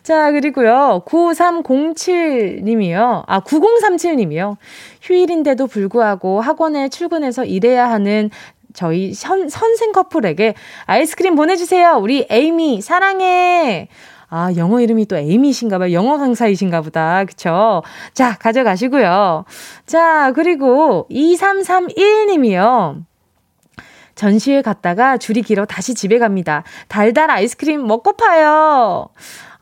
자 그리고요 9037님이요. 휴일인데도 불구하고 학원에 출근해서 일해야 하는 저희 선생 커플에게 아이스크림 보내주세요. 우리 에이미 사랑해. 아 영어 이름이 또 에이미이신가 봐요. 영어 강사이신가 보다. 그쵸? 자 가져가시고요. 자 그리고 2331님이요. 전시회 갔다가 줄이 길어 다시 집에 갑니다. 달달 아이스크림 먹고파요.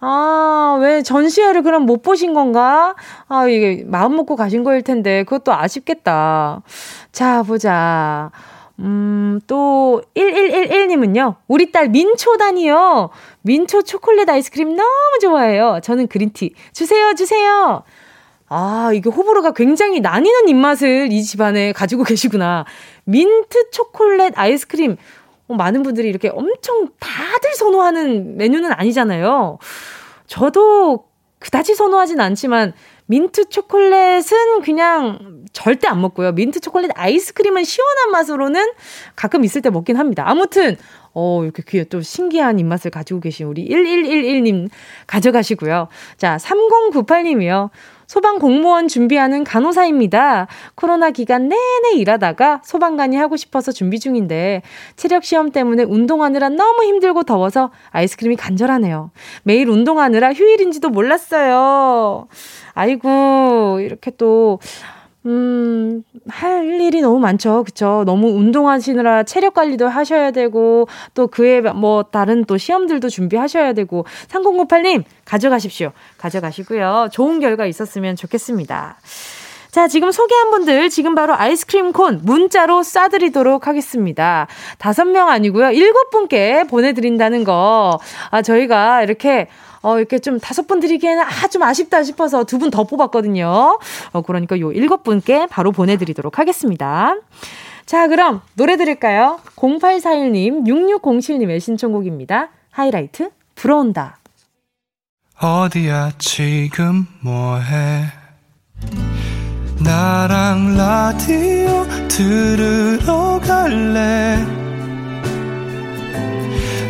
아, 왜 전시회를 그럼 못 보신 건가? 아, 이게 마음 먹고 가신 거일 텐데 그것도 아쉽겠다. 자 보자. 또 1111님은요. 우리 딸 민초단이요. 민초 초콜릿 아이스크림 너무 좋아해요. 저는 그린티. 주세요. 아, 이게 호불호가 굉장히 나뉘는 입맛을 이 집안에 가지고 계시구나. 민트 초콜릿 아이스크림. 많은 분들이 이렇게 엄청 다들 선호하는 메뉴는 아니잖아요. 저도 그다지 선호하진 않지만 민트 초콜릿은 그냥 절대 안 먹고요. 민트 초콜릿 아이스크림은 시원한 맛으로는 가끔 있을 때 먹긴 합니다. 아무튼 이렇게 귀에 또 신기한 입맛을 가지고 계신 우리 1111님 가져가시고요. 자, 3098님이요. 소방 공무원 준비하는 간호사입니다. 코로나 기간 내내 일하다가 소방관이 하고 싶어서 준비 중인데 체력시험 때문에 운동하느라 너무 힘들고 더워서 아이스크림이 간절하네요. 매일 운동하느라 휴일인지도 몰랐어요. 아이고 이렇게 또 할 일이 너무 많죠. 그쵸? 너무 운동하시느라 체력 관리도 하셔야 되고, 또 그에 뭐 다른 또 시험들도 준비하셔야 되고, 3098님, 가져가시고요. 좋은 결과 있었으면 좋겠습니다. 자, 지금 소개한 분들, 지금 바로 아이스크림 콘 문자로 쏴드리도록 하겠습니다. 5명 아니고요. 7분께 보내드린다는 거. 아, 저희가 이렇게 좀 5분 드리기에는 좀 아쉽다 싶어서 2분 더 뽑았거든요. 그러니까 요 7분께 바로 보내드리도록 하겠습니다. 자, 그럼 노래 드릴까요? 0841님, 6607님의 신청곡입니다. 하이라이트, 불어온다. 어디야, 지금 뭐해? 나랑 라디오 들으러 갈래?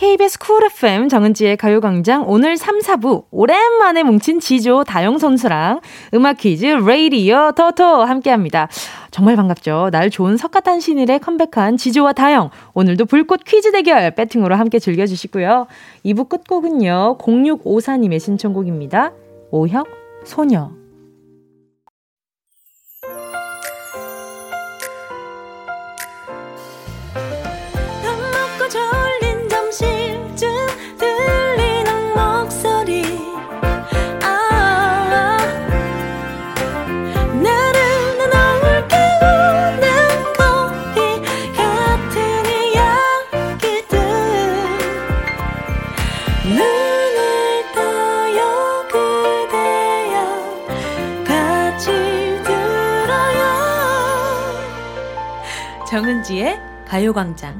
KBS Cool FM 정은지의 가요광장 오늘 3, 4부 오랜만에 뭉친 지조, 다영 선수랑 음악 퀴즈 레이디어 토토 함께합니다. 정말 반갑죠. 날 좋은 석가탄신일에 컴백한 지조와 다영 오늘도 불꽃 퀴즈 대결 배팅으로 함께 즐겨주시고요. 2부 끝곡은요. 0654님의 신청곡입니다. 오형 소녀. 정은지의 가요광장.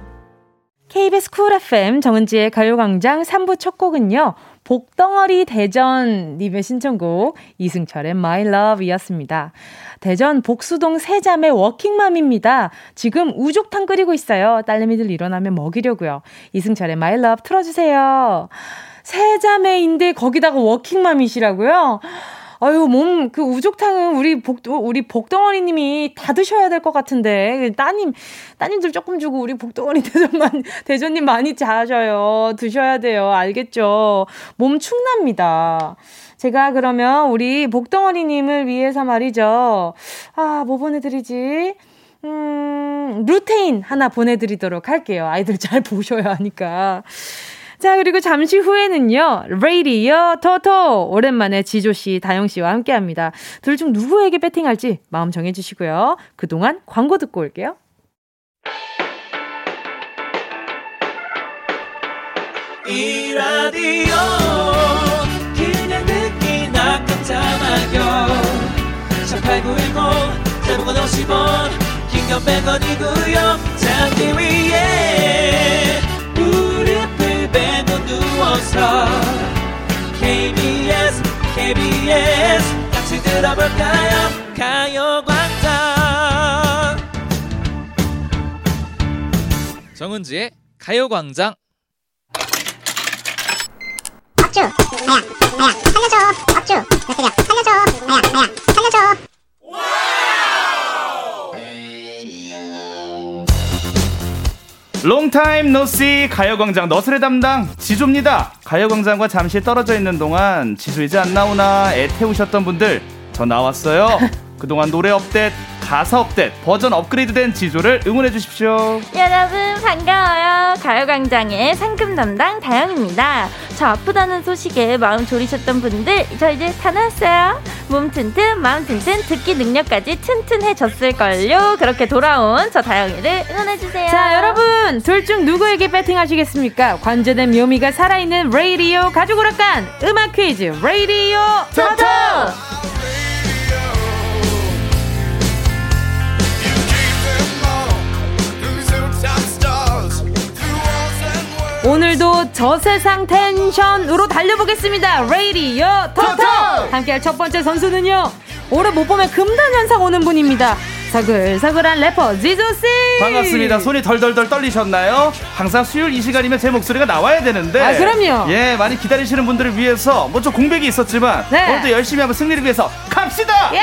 KBS Cool FM 정은지의 가요광장 3부 첫 곡은요. 복덩어리 대전님의 신청곡 이승철의 My Love이었습니다. 대전 복수동 세자매 워킹맘입니다. 지금 우족탕 끓이고 있어요. 딸내미들 일어나면 먹이려고요. 이승철의 My Love 틀어주세요. 세자매인데 거기다가 워킹맘이시라고요? 아유, 몸, 그 우족탕은 우리 복덩어리님이 다 드셔야 될 것 같은데, 따님들 조금 주고 우리 복덩어리 대전님 많이 자셔요. 드셔야 돼요. 알겠죠? 몸 충납니다. 제가 그러면 우리 복덩어리님을 위해서 말이죠. 아, 뭐 보내드리지? 루테인 하나 보내드리도록 할게요. 아이들 잘 보셔야 하니까. 자, 그리고 잠시 후에는요. 레이디어 토토 오랜만에 지조씨, 다영씨와 함께합니다. 둘 중 누구에게 배팅할지 마음 정해주시고요. 그동안 광고 듣고 올게요. 이 라디오 그냥 듣기나 깜짝마요 18910 대목은 50원 긴건 100원이고요 잠기 위에 누워서 KBS 같이 들어볼까요? 가요광장 정은지의 가요광장. 박주 나야 살려줘. 박주 나 그냥 살려줘. 나야 살려줘. 롱타임 노씨 가요광장 너스레 담당 지조입니다. 가요광장과 잠시 떨어져 있는 동안 지조 이제 안 나오나 애태우셨던 분들 저 나왔어요. 그동안 노래 업데이트, 가사 업데이트, 버전 업그레이드된 지조를 응원해 주십시오. 여러분 반가워요. 가요광장의 상금 담당 다영입니다. 저 아프다는 소식에 마음 졸이셨던 분들 저 이제 다 나왔어요. 몸 튼튼, 마음 튼튼, 듣기 능력까지 튼튼해졌을걸요. 그렇게 돌아온 저 다영이를 응원해주세요. 자, 여러분 둘 중 누구에게 배팅하시겠습니까? 관제된 묘미가 살아있는 라디오 가족오락관 음악 퀴즈 라디오 토토. 오늘도 저 세상 텐션으로 달려보겠습니다. 레이디어 토토! 함께할 첫 번째 선수는요. 올해 못 보면 금단 현상 오는 분입니다. 서글서글한 래퍼 지조씨 반갑습니다. 손이 덜덜덜 떨리셨나요? 항상 수요일 이 시간이면 제 목소리가 나와야 되는데 아 그럼요. 예, 많이 기다리시는 분들을 위해서 뭐 좀 공백이 있었지만 네. 오늘도 열심히 한번 승리를 위해서 갑시다. 예!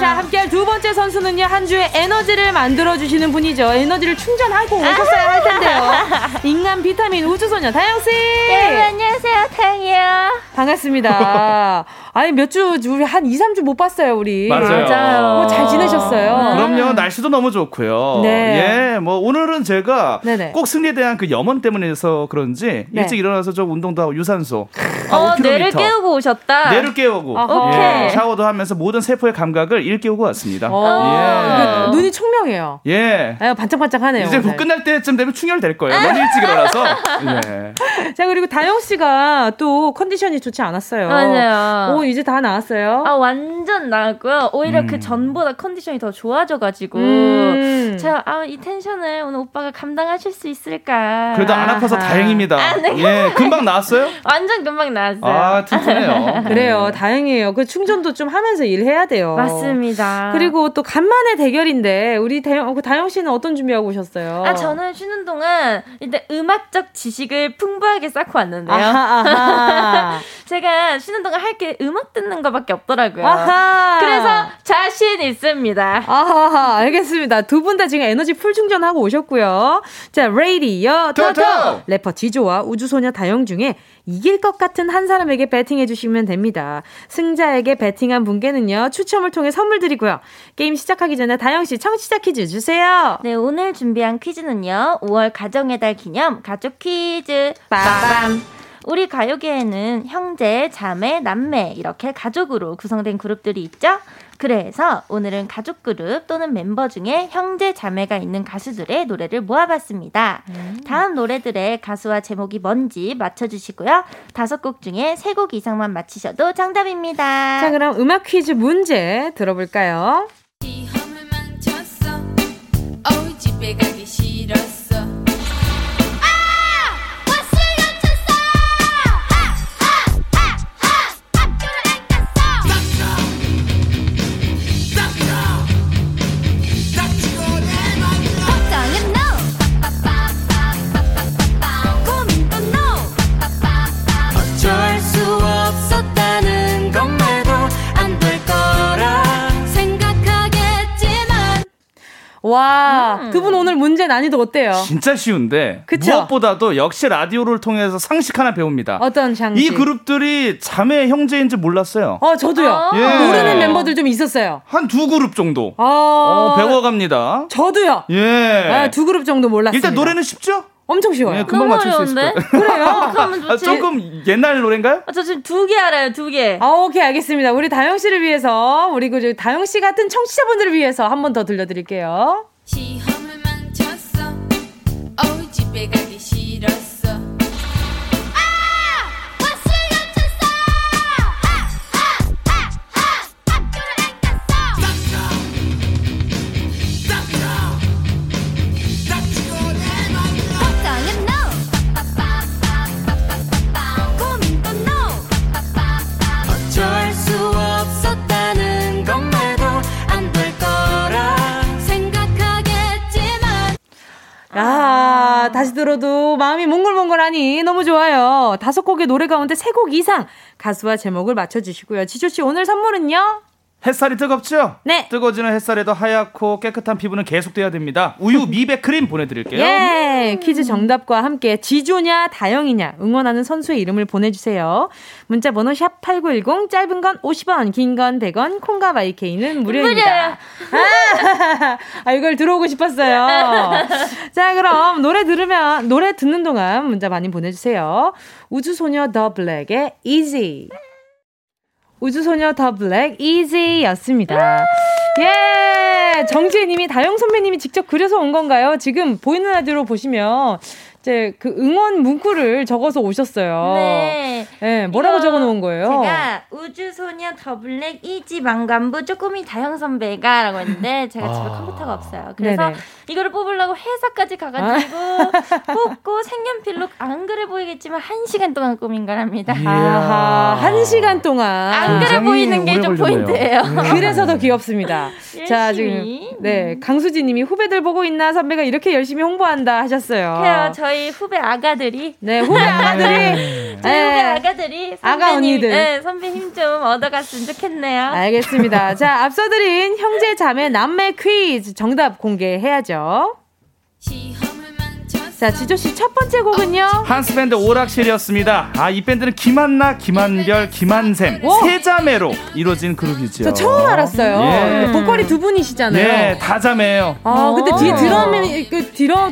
자, 함께할 두 번째 선수는요. 한 주의 에너지를 만들어주시는 분이죠. 에너지를 충전하고 오셨어야 할 텐데요. 인간 비타민 우주소녀 다영씨. 여러분 안녕하세요. 다영이에요. 반갑습니다. 아니 몇 주 우리 한 2, 3주 못 봤어요. 우리 맞아요. 뭐 잘 지내셨어요? 그럼요. 날씨도 너무 좋고요. 네. 예, 뭐 오늘은 제가 네네. 꼭 승리에 대한 그 염원 때문에서 그런지 네. 일찍 일어나서 좀 운동도 하고 유산소. 뇌를 깨우고 오셨다. 뇌를 깨우고. 예, 샤워도 하면서 모든 세포의 감각을 일깨우고 왔습니다. 예. 눈이 총명해요. 예. 아유, 반짝반짝하네요. 이제 곧 끝날 때쯤 되면 충혈될 거예요. 너무 일찍 일어나서. 예. 자, 그리고 다영 씨가 또 컨디션이 좋지 않았어요. 맞아요. 오, 이제 다 나았어요. 아, 완전 나았고요. 오히려 그 전보다 컨디션이 더 좋아져가지고 제가 이 텐션을 오늘 오빠가 감당하실 수 있을까. 그래도 안 아파서 다행입니다. 아, 네. 예, 금방 나았어요? 완전 금방 나았어요. 아, 튼튼해요. 그래요. 다행이에요. 그 충전도 좀 하면서 일해야 돼요. 맞습니다. 그리고 또 간만에 대결인데 우리 다영 씨는 어떤 준비하고 오셨어요? 아, 저는 쉬는 동안 일단 음악적 지식을 풍부하게 쌓고 왔는데요. 아하. 제가 쉬는 동안 할 게 음악 듣는 거밖에 없더라고요. 아하. 그래서 자신 있습니다. 아하, 알겠습니다. 두 분 다 지금 에너지 풀 충전하고 오셨고요. 자, 레이디어 토토! 래퍼 지조와 우주소녀 다영 중에 이길 것 같은 한 사람에게 배팅해 주시면 됩니다. 승자에게 배팅한 분께는요. 추첨을 통해 선물 드리고요. 게임 시작하기 전에 다영씨 청취자 퀴즈 주세요. 네, 오늘 준비한 퀴즈는요. 5월 가정의 달 기념 가족 퀴즈. 빠밤! 우리 가요계에는 형제, 자매, 남매 이렇게 가족으로 구성된 그룹들이 있죠? 그래서 오늘은 가족 그룹 또는 멤버 중에 형제, 자매가 있는 가수들의 노래를 모아봤습니다. 다음 노래들의 가수와 제목이 뭔지 맞춰주시고요. 5곡 중에 3곡 이상만 맞히셔도 정답입니다. 자, 그럼 음악 퀴즈 문제 들어볼까요? 이 허물 망쳤어. 어이 집에 밖에 가기 싫었어. 아! 버스 놓쳤어! 학교를 안 갔어! 닥쳐! 내 말이야! 걱정은 no! 고민도 no! 어쩔 수 없었다는 것만도 안 될 거라 생각하겠지만. 와, 그분 오늘 문제 난이도 어때요? 진짜 쉬운데, 그쵸? 무엇보다도 역시 라디오를 통해서 상식 하나 배웁니다. 어떤 상식? 이 그룹들이 자매 형제인지 몰랐어요. 아, 저도요. 예. 모르는 멤버들 좀 있었어요. 한 두 그룹 정도 배워갑니다. 저도요. 예. 아, 두 그룹 정도 몰랐어요. 일단 노래는 쉽죠? 엄청 쉬워요. 예, 금방 맞출 수 있을 거예요. 그래요? 아, 조금 옛날 노래인가요? 아, 저 지금 두 개 알아요, 두 개. 아, 오케이, 알겠습니다. 우리 다영 씨를 위해서, 우리 그 다영 씨 같은 청취자분들을 위해서 한 번 더 들려드릴게요. 시험을 망쳤어. 어우, 집에 가기 싫었어. 아! 버스 놓쳤어! 학교를 안 갔어! 닥쳐! 내 말이야! 걱정은 no! 고민도 no! 어쩔 수 없었다는 것만도 안 될 거라 생각하겠지만. 야, 다시 들어도 마음이 몽글몽글하니 너무 좋아요. 5곡의 노래 가운데 3곡 이상 가수와 제목을 맞춰주시고요. 지조씨, 오늘 선물은요? 햇살이 뜨겁죠? 네. 뜨거워지는 햇살에도 하얗고 깨끗한 피부는 계속돼야 됩니다. 우유 미백 크림 보내드릴게요. 예, 퀴즈 정답과 함께 지조냐 다영이냐 응원하는 선수의 이름을 보내주세요. 문자 번호 샵8910, 짧은 건 50원, 긴 건 100원, 콩과 마이케이는 무료입니다. 아, 이걸 들어오고 싶었어요. 자, 그럼 노래 듣는 동안 문자 많이 보내주세요. 우주소녀 더 블랙의 Easy. 우주소녀 더 블랙 이지였습니다. 예, 정지혜님이 다영 선배님이 직접 그려서 온 건가요? 지금 보이는 라디오로 보시면 이제 그 응원 문구를 적어서 오셨어요. 네. 예, 뭐라고 적어놓은 거예요? 제가 우주소녀 더 블랙 이지 망간부 쪼꼬미 다영 선배가라고 했는데 제가 집에 컴퓨터가 없어요. 그래서 네네. 이거를 뽑으려고 회사까지 가가지고 뽑고 색연필로 안 그래 보이겠지만 1시간 동안 꾸민 거랍니다. 아하, 1시간 동안 안 그래 보이는 게 좀 포인트예요. 그래서 더 귀엽습니다. 자, 지금 네, 강수지님이 후배들 보고 있나 선배가 이렇게 열심히 홍보한다 하셨어요. 그래요, 저희 후배 아가들이 후배 아가들이 아가 언니들 선배 힘 좀 얻어갔으면 좋겠네요. 알겠습니다. 자, 앞서드린 형제 자매 남매 퀴즈 정답 공개해야죠. 자, 지조씨 첫 번째 곡은요, 한스 밴드 오락실이었습니다. 아, 이 밴드는 김한나, 김한별, 김한샘 세 자매로 이루어진 그룹이죠. 저 처음 알았어요. 예. 보컬이 두 분이시잖아요. 네, 다 자매예요. 아, 근데 뒤에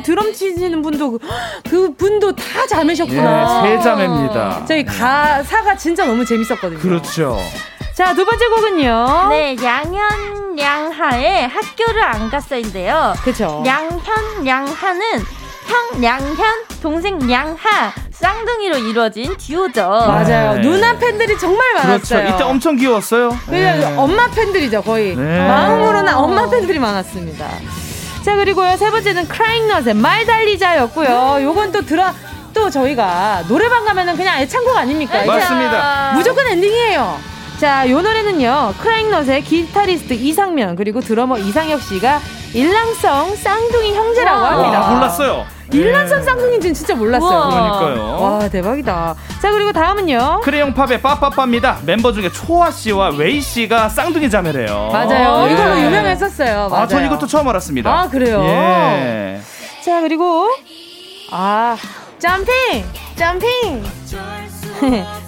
드럼 치시는 분도 그 분도 다 자매셨구나. 예, 세 자매입니다. 저희 가사가 진짜 너무 재밌었거든요. 그렇죠. 자, 두 번째 곡은요. 네, 양현, 양하의 학교를 안 갔어인데요. 그죠. 양현, 양하는 형 양현, 동생 양하, 쌍둥이로 이루어진 듀오죠. 맞아요. 네. 누나 팬들이 정말 많았어요. 그렇죠. 이때 엄청 귀여웠어요. 그러니까 네. 엄마 팬들이죠, 거의. 네. 마음으로는 엄마 팬들이 많았습니다. 자, 그리고요, 세 번째는 크라잉넛의 말 달리자였고요. 요건 또 저희가 노래방 가면은 그냥 애창곡 아닙니까? 맞습니다. 무조건 엔딩이에요. 자, 요 노래는요, 크라잉넛의 기타리스트 이상면 그리고 드러머 이상혁 씨가 일란성 쌍둥이 형제라고 합니다. 와, 몰랐어요. 일란성 쌍둥이인지는 진짜 몰랐어요. 우와. 그러니까요. 와, 대박이다. 자, 그리고 다음은요, 크레용팝의 빠빠빠입니다. 멤버 중에 초아 씨와 웨이 씨가 쌍둥이 자매래요. 맞아요. 예. 이걸로 유명했었어요. 맞아요. 아, 전 이것도 처음 알았습니다. 아, 그래요. 예. 자, 그리고 점핑.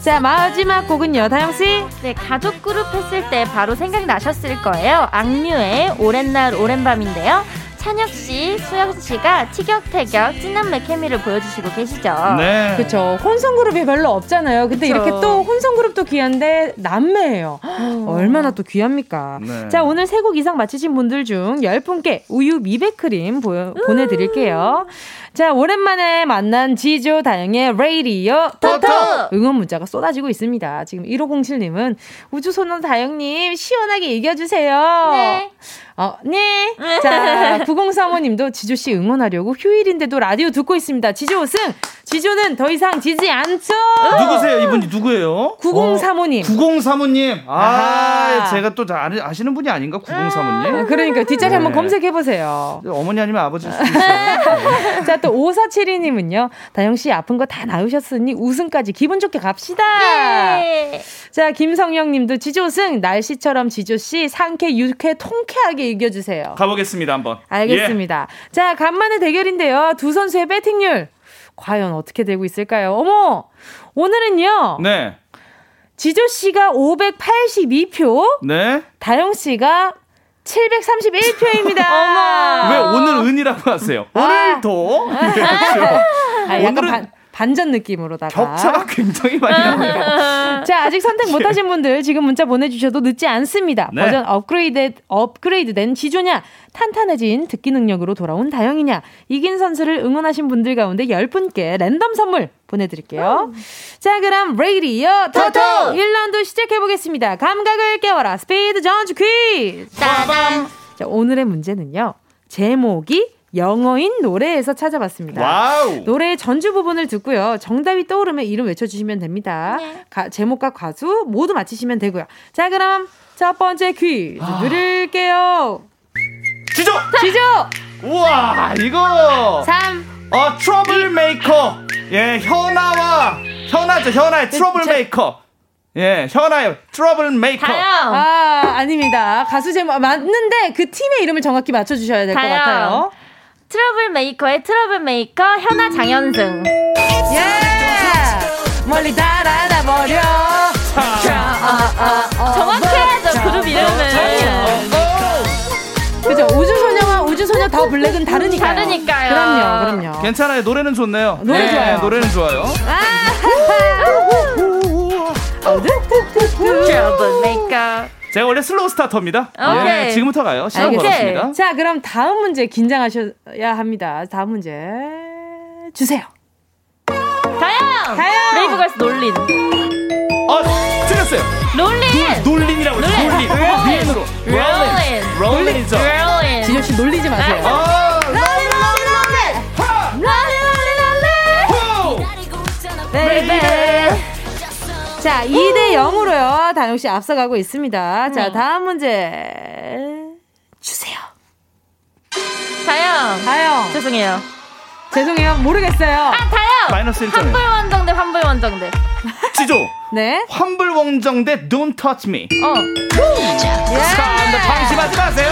자, 마지막 곡은요, 다영씨. 네, 가족 그룹 했을 때 바로 생각나셨을 거예요. 악뮤의 오랜 날 오랜 밤인데요, 찬혁씨, 수혁씨가 티격태격 찐남매 케미를 보여주시고 계시죠. 네, 그렇죠. 혼성그룹이 별로 없잖아요. 근데 그쵸. 이렇게 또 혼성그룹도 귀한데 남매예요. 얼마나 또 귀합니까. 네. 자, 오늘 3곡 이상 맞히신 분들 중 10분께 우유 미백크림 보내드릴게요. 자, 오랜만에 만난 지조 다영의 레이디어 토토 응원 문자가 쏟아지고 있습니다. 지금 1507님은 우주소녀 다영님 시원하게 이겨주세요. 네. 네. 자, 9035님도 지조씨 응원하려고 휴일인데도 라디오 듣고 있습니다. 지조 승! 지조는 더 이상 지지 않죠? 누구세요? 이분이 누구예요? 9035님. 9035님. 제가 또 아시는 분이 아닌가? 9035님. 그러니까 뒷자리 한번 검색해보세요. 어머니 아니면 아버지일 수도 있어요. 자, 또 5472님은요. 다영씨 아픈 거 다 나으셨으니 우승까지 기분 좋게 갑시다. 예. 자, 김성영님도 지조 승! 날씨처럼 지조씨 상쾌, 유쾌, 통쾌하게 이겨주세요. 가보겠습니다 한번. 알겠습니다. 예. 자, 간만에 대결인데요. 두 선수의 배팅률 과연 어떻게 되고 있을까요? 어머, 오늘은요. 네. 지조 씨가 582표, 네. 다영 씨가 731표입니다. 어머. 왜 오늘 은이라고 하세요? 오늘도. 오늘은. 반전 느낌으로다가 격차가 굉장히 많이 나옵니다. 자, 아직 선택 못하신 분들 지금 문자 보내주셔도 늦지 않습니다. 네. 버전 업그레이드된 지조냐, 탄탄해진 듣기 능력으로 돌아온 다영이냐, 이긴 선수를 응원하신 분들 가운데 10분께 랜덤 선물 보내드릴게요. 자, 그럼 레이디어 토토 1라운드 시작해보겠습니다. 감각을 깨워라 스피드 전주 퀴즈. 자, 오늘의 문제는요, 제목이 영어인 노래에서 찾아봤습니다. 와우. 노래의 전주 부분을 듣고요, 정답이 떠오르면 이름 외쳐주시면 됩니다. 네. 제목과 가수 모두 맞히시면 되고요. 자, 그럼 첫 번째 퀴즈 드릴게요. 지조. 우와, 이거 3 트러블메이커. 예, 현아의 트러블메이커. 예, 현아의 트러블메이커. 다영. 아닙니다. 가수 제목 맞는데 그 팀의 이름을 정확히 맞춰주셔야 될 것 같아요. 트러블메이커의 트러블메이커, 현아, 장현승. 예! 멀리 달아나버려. 정확해야죠, 그룹 이름은. 그죠? 우주소녀와 우주소녀 더 블랙은 다르니까요. 그럼요. 괜찮아요. 노래는 좋네요. 노래 좋아요. 네, 노래는 좋아요. 트러블메이커. 제가 원래 슬로우 스타터입니다. 네, 지금부터 가요. 시간 걸었습니다. 자, 그럼 다음 문제 긴장하셔야 합니다. 다음 문제 주세요. 다영! 브레이브걸스 놀린. 틀렸어요. 놀린이라고 해요. 놀린. 롤린이죠. 지조 씨 놀리지 마세요. 롤린. 자, 2대 0으로요. 다영 씨 앞서가고 있습니다. 자, 다음 문제 주세요. 다영. 죄송해요. 모르겠어요. 다영. 마이너스 1점. 환불 원정대. 지조. 네. 환불 원정대 Don't Touch Me. 사람들 방심하지 마세요.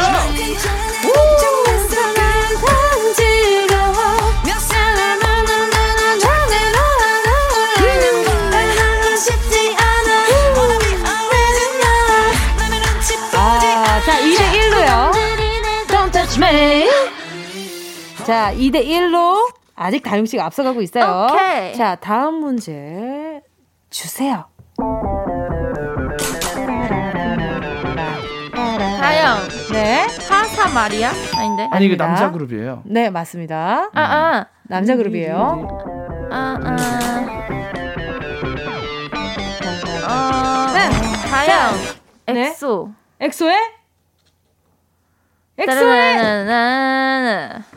자, 2대1로 아직 다영씨가 앞서가고 있어요. 오케이. 자, 다음 문제 주세요. 다영. 네. 하사 마리아? 아닌데? 아니, 이거 남자 그룹이에요. 네, 맞습니다. 남자 그룹이에요. 다영. 네. 엑소의? 엑소의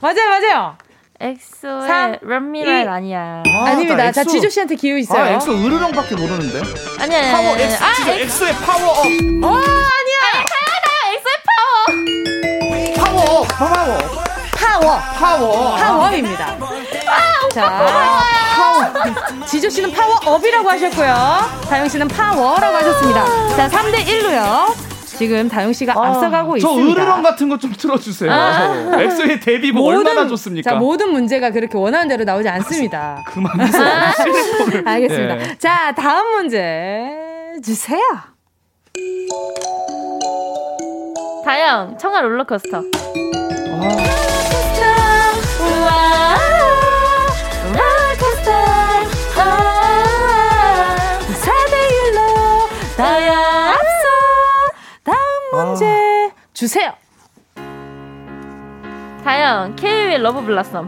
맞아요. 엑소의 런미랄 아니야. 아닙니다. 자, 지조 씨한테 기회 있어요. 엑소 으르렁밖에 모르는데. 아니야. 파워 엑소의 파워업. 아니야. 엑소의 파워업입니다. 자, 지조 씨는 파워업이라고 하셨고요. 다영 씨는 파워라고 하셨습니다. 자, 3대 1로요. 지금 다영 씨가 앞서가고 있습니다. 저 으르렁 같은 거 좀 틀어주세요. 엑소의 데뷔 얼마나 좋습니까? 자, 모든 문제가 그렇게 원하는 대로 나오지 않습니다. 그만하세요. 알겠습니다. 네. 자, 다음 문제 주세요. 다영, 청아 롤러코스터. 주세요. 다영, 케이윌 러브 블라썸.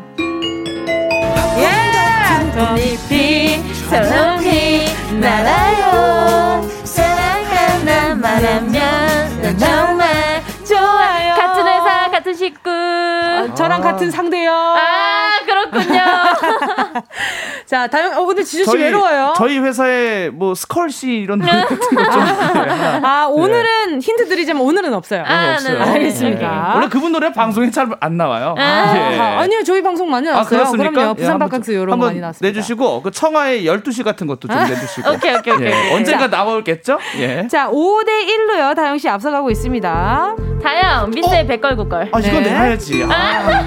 저랑 같은 상대요. 아, 그렇군요. 자, 다영, 근데 지조 씨 외로워요. 저희 회사에 뭐 스컬 씨 이런 노래 같은 거 좀. 아, 오늘은 힌트 드리자면 오늘은 없어요. 아, 없어요. 네. 알겠습니다. 네. 원래 그분 노래 방송에 잘 안 나와요. 아, 예. 아니요, 저희 방송 많이 나왔어요. 아, 그럼요. 부산 바캉스 이런 거 많이 나왔습니다. 내주시고 그 청하의 12시 같은 것도 좀 내주시고. 오케이. 언젠가 나올겠죠? 예. 자, 5대1로요. 다영 씨 앞서가고 있습니다. 다영, 민트의 백걸국걸. 아, 이건 내야지. 아,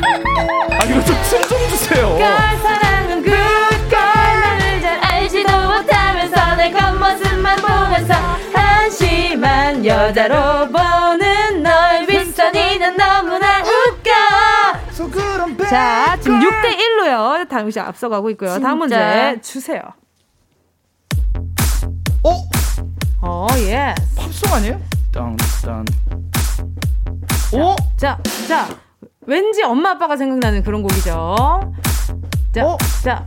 이거 좀 숨 좀 주세요. 그 사랑은 그 걸 나를 잘 알지도 못하면서 내 겉모습만 보면서 한심한 여자로 보는 널 윗선이는 너무나 웃겨. 자, 지금 6대1로요. 다영 씨 앞서가고 있고요. 다음 문제 주세요. 예. 팝송 아니에요? 딴딴. 자. 왠지 엄마 아빠가 생각나는 그런 곡이죠. 자.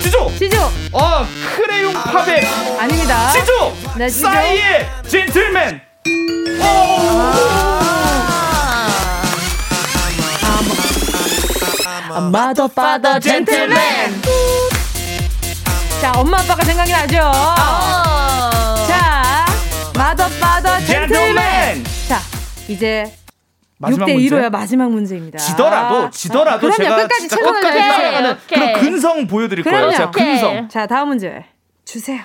지조. 크레용 파백. 아닙니다. 지조. 네, 싸이의 젠틀맨. 마더 파더 젠틀맨. 자, 엄마 아빠가 생각이 나죠. 자, 마더 파더 젠틀맨. 자, 이제 6대2로요. 마지막 문제입니다. 지더라도 제가 끝까지 따라가는 그런 근성 보여드릴 거예요. 제가 근성. 자, 다음 문제 주세요.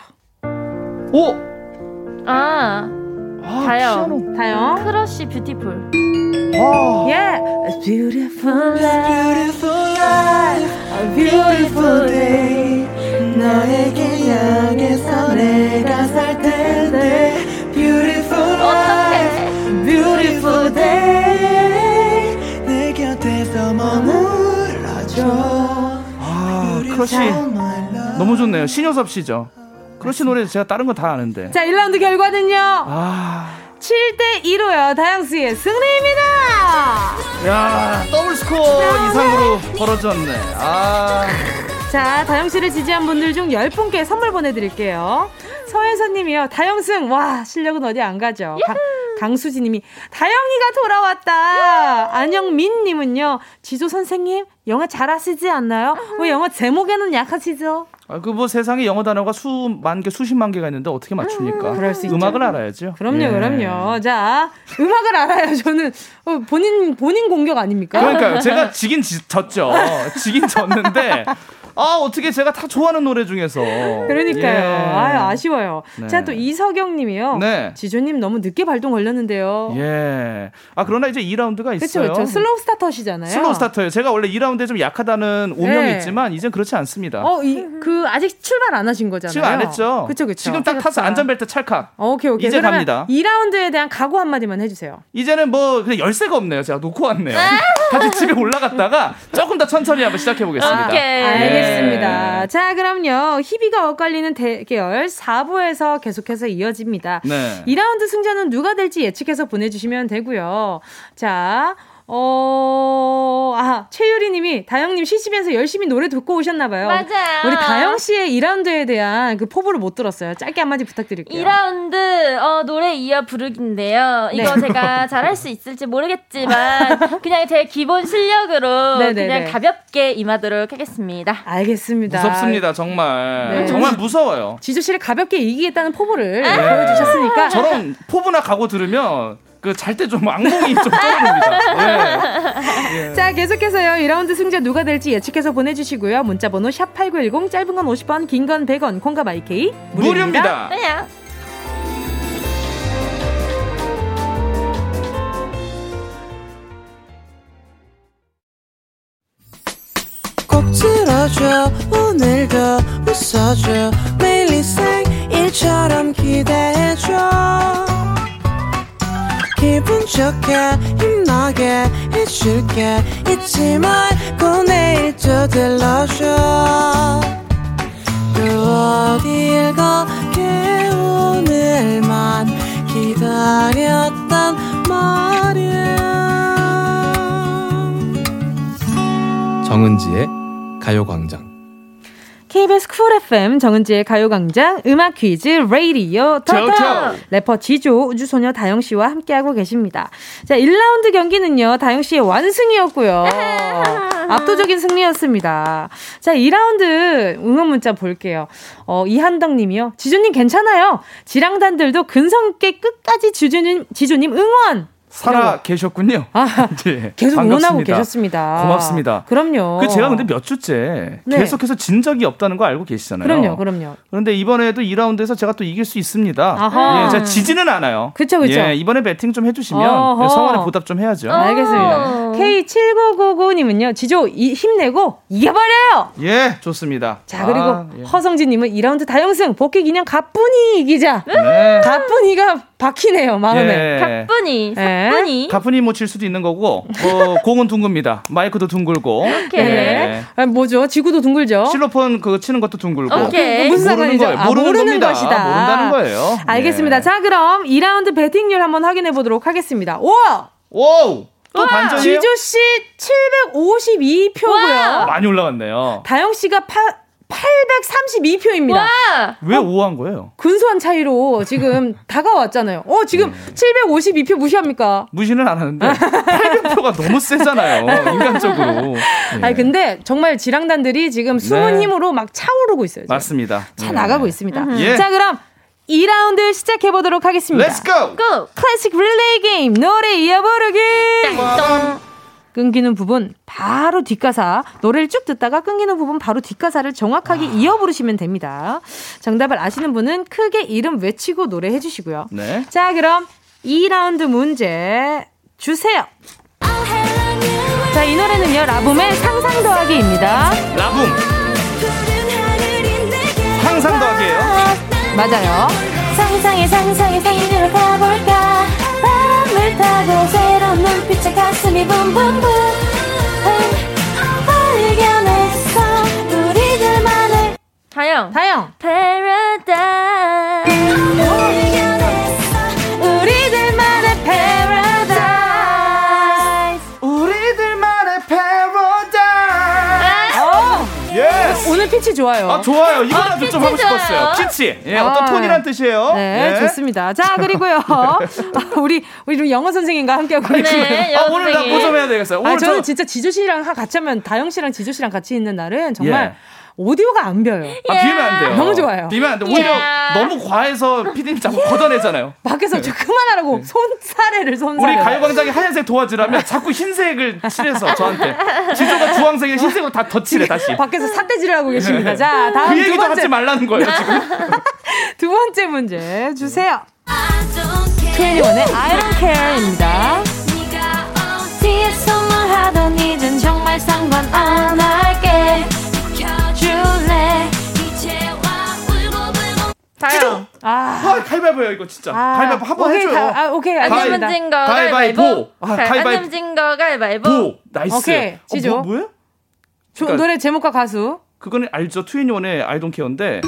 다영. 크러쉬 뷰티풀. A beautiful life, a beautiful day. 너에게 향해서 내가 살 텐데. Beautiful life. Beautiful day. 내 곁에서 머물러줘. 아, 크러쉬 너무 좋네요. 신효섭 씨죠. 크러쉬 노래 제가 다른 거 다 아는데. 자, 1라운드 결과는요. 7대2로요. 다영씨의 승리입니다. 야, 더블 스코어 이상으로 벌어졌네. 자, 다영씨를 지지한 분들 중 10분께 선물 보내드릴게요. 서혜선님이요. 다영승. 와, 실력은 어디 안 가죠. 강수지님이 다영이가 돌아왔다. 안영민님은요. 지조 선생님 영어 잘하시지 않나요? 왜 영어 제목에는 약하시죠? 뭐 세상에 영어 단어가 수만 개 수십만 개가 있는데 어떻게 맞춥니까? 그럴 수 있죠. 음악을 알아야죠. 그럼요. 자, 음악을 알아야 저는 본인 공격 아닙니까? 그러니까요. 제가 졌죠. 지긴 졌는데. 어떻게 제가 다 좋아하는 노래 중에서. 그러니까요. 아쉬워요. 네. 자, 또 이석영 님이요. 네. 지조님 너무 늦게 발동 걸렸는데요. 예. 그러나 이제 2라운드가 있어요. 그렇죠. 슬로우 스타터시잖아요. 슬로우 스타터예요. 제가 원래 2라운드에 좀 약하다는 오명이 있지만 이젠 그렇지 않습니다. 아직 출발 안 하신 거잖아요. 지금 안 했죠. 그렇죠. 지금 딱 타서 안전벨트 찰칵. 오케이. 이제 갑니다. 2라운드에 대한 각오 한마디만 해주세요. 이제는 뭐 그냥 열쇠가 없네요. 제가 놓고 왔네요. 다시 집에 올라갔다가 조금 더 천천히 한번 시작해보겠습니다. 오케이. 네. 알겠습니다. 자, 그럼요. 희비가 엇갈리는 대결 4부에서 계속해서 이어집니다. 네. 2라운드 승자는 누가 될지 예측해서 보내주시면 되고요. 자, 최유리 님이 다영님 시집에서 열심히 노래 듣고 오셨나봐요. 맞아요. 우리 다영 씨의 2라운드에 대한 그 포부를 못 들었어요. 짧게 한마디 부탁드릴게요. 2라운드, 노래 이어 부르기인데요. 이거 제가 잘할 수 있을지 모르겠지만, 그냥 제 기본 실력으로 그냥 가볍게 임하도록 하겠습니다. 알겠습니다. 무섭습니다, 정말. 네. 정말 무서워요. 지조 씨를 가볍게 이기겠다는 포부를 보여주셨으니까. 저런 포부나 각오 들으면, 잘 때 좀 악몽이 좀 떠오릅니다. 예. 자, 계속해서요. 2라운드 승자 누가 될지 예측해서 보내주시고요. 문자번호 샵8910, 짧은 건 50원, 긴 건 100원, 콩과 마이케이 무료입니다. 네. 꼭 들어줘. 오늘도 웃어줘. 매일 일상일처럼 기대해줘. 기분 좋게 힘나게 해줄게. 잊지 말고 내일 또 들러줘. 또 어딜 가게 오늘만 기다렸단 말이야. 정은지의 가요광장. KBS Cool FM 정은지의 가요광장 음악 퀴즈 레이디오 터터 래퍼 지조 우주소녀 다영 씨와 함께하고 계십니다. 자, 1라운드 경기는요. 다영 씨의 완승이었고요. 압도적인 승리였습니다. 자, 2라운드 응원 문자 볼게요. 이한덕 님이요. 지조님 괜찮아요. 지랑단들도 근성 있게 끝까지 지조님 응원! 살아 계셨군요. 아, 네. 계속 반갑습니다. 응원하고 계셨습니다. 고맙습니다. 그럼요. 그 제가 근데 몇 주째 네. 계속해서 진 적이 없다는 거 알고 계시잖아요. 그럼요. 그런데 이번에도 2라운드에서 제가 또 이길 수 있습니다. 아하. 예, 제가 지지는 않아요. 그쵸. 예, 이번에 배팅 좀 해주시면 어허. 성원에 보답 좀 해야죠. 알겠습니다. K7999님은요. 지조 힘내고 이겨버려요. 예, 좋습니다. 자, 그리고 허성진님은 2라운드 다영승 복귀 기념 가뿐히 이기자. 네. 가뿐히가 박히네요 마음에. 예. 가뿐히 뭐 칠 수도 있는 거고 공은 둥글니다. 마이크도 둥글고. 오케이. 네. 아, 뭐죠? 지구도 둥글죠. 실로폰 그거 치는 것도 둥글고. 오케이. 무슨 상관이죠? 모르는 것이다. 모른다는 거예요. 알겠습니다. 네. 자, 그럼 2라운드 배팅률 한번 확인해 보도록 하겠습니다. 오우. 또 반전이에요? 지조 씨 752표고요. 많이 올라갔네요. 다영 씨가 832표입니다. 와! 왜 5한 거예요? 근소한 차이로 지금 다가왔잖아요. 지금 752표 무시합니까? 무시는 안 하는데 800표가 너무 세잖아요. 인간적으로. 예. 아니 근데 정말 지랑단들이 지금 숨은 힘으로 막 차오르고 있어요. 지금. 맞습니다. 차 나가고 있습니다. 예. 자, 그럼 2라운드 시작해보도록 하겠습니다. Let's go! 클래식 릴레이 게임 노래 이어부르기! 끊기는 부분 바로 뒷가사 노래를 쭉 듣다가 끊기는 부분 바로 뒷가사를 정확하게 이어 부르시면 됩니다. 정답을 아시는 분은 크게 이름 외치고 노래해 주시고요. 네. 자, 그럼 2라운드 문제 주세요. 자, 이 노래는요. 라붐의 상상 더하기입니다. 라붐 상상 더하기예요? 맞아요. 상상의 상상으로 가볼까 밤을 타고 새로운 눈빛에 가슴이 붐붐붐 발견했어 우리들만의 다영 Paradise 발견했어 우리들만의 Paradise Yes. 오늘 피치 좋아요. 좋아요. 이거라도 좀 하고 싶었어요. 피치. 예, 어떤 톤이란 뜻이에요. 네, 예. 좋습니다. 자, 그리고요. 우리 영어 선생님과 함께하고 있는데요. 네, 오늘 나 뭐 좀 해야 되겠어요. 오늘 저는 진짜 지조 씨랑 같이 하면 다영 씨랑 지조 씨랑 같이 있는 날은 정말. 예. 오디오가 안 비어요. 비면 안 돼요. 너무 좋아요. 비면 안 돼. 오히려 너무 과해서 피디님 자꾸 걷어내잖아요. 밖에서 좀 그만하라고 손사래를. 우리 가요광장이 하얀색 도화지라면 자꾸 흰색을 칠해서 저한테. 지조가 주황색에 흰색으로 다 덧칠해 다시. 밖에서 삿대질을 하고 계십니다. 자, 다음 그 얘기도 두 번째. 하지 말라는 거예요 지금. 두 번째 문제 주세요. 21의 I don't care입니다. 뒤에 선물하던 이젠 정말 상관 안 할게 다영. 가위바위보예요 이거 진짜. 가위바위보 한번 해줘요. 오케이. 안녕진 거 가위바위보. 안녕진 거 가위바위보. 나이스. 오케이. 지조. 뭐예요? 노래 제목과 가수. 그거는 알죠. 투애니원의 I don't care인데.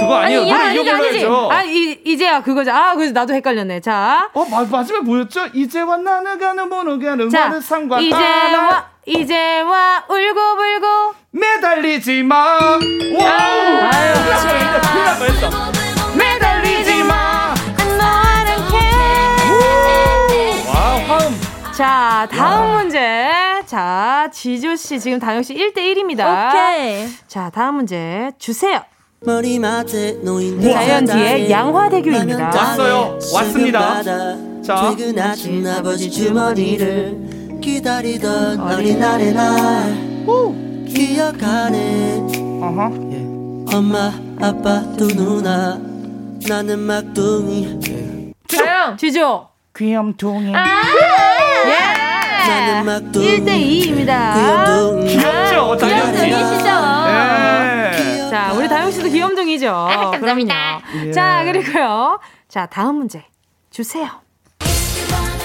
그거 아니에요. 아니죠. 이제야 그거죠. 그래서 나도 헷갈렸네. 자. 마지막에 뭐였죠? 이제와 나는 가는 모노가는 모든 상관. 이제와 울고불고 매달리지 마. 와우. 매달리지 마. 자, 다음 문제. 자, 지조 씨 지금 다영 씨 1대1입니다. 오케이. 자, 다음 문제 주세요. 자이언티의 양화대교입니다. 왔습니다. 자, 퇴근하신 아버지 주머니를 기다리던 어린날의 날 기억하네. 엄마 아빠 두 누나 나는 막둥이. 지조 귀염둥이. 나는 막둥이. 1대2입니다. 귀엽죠 다이언티. 자, 우리 다영 씨도 귀염둥이죠. 감사합니다. 예. 자, 그리고요. 자, 다음 문제 주세요.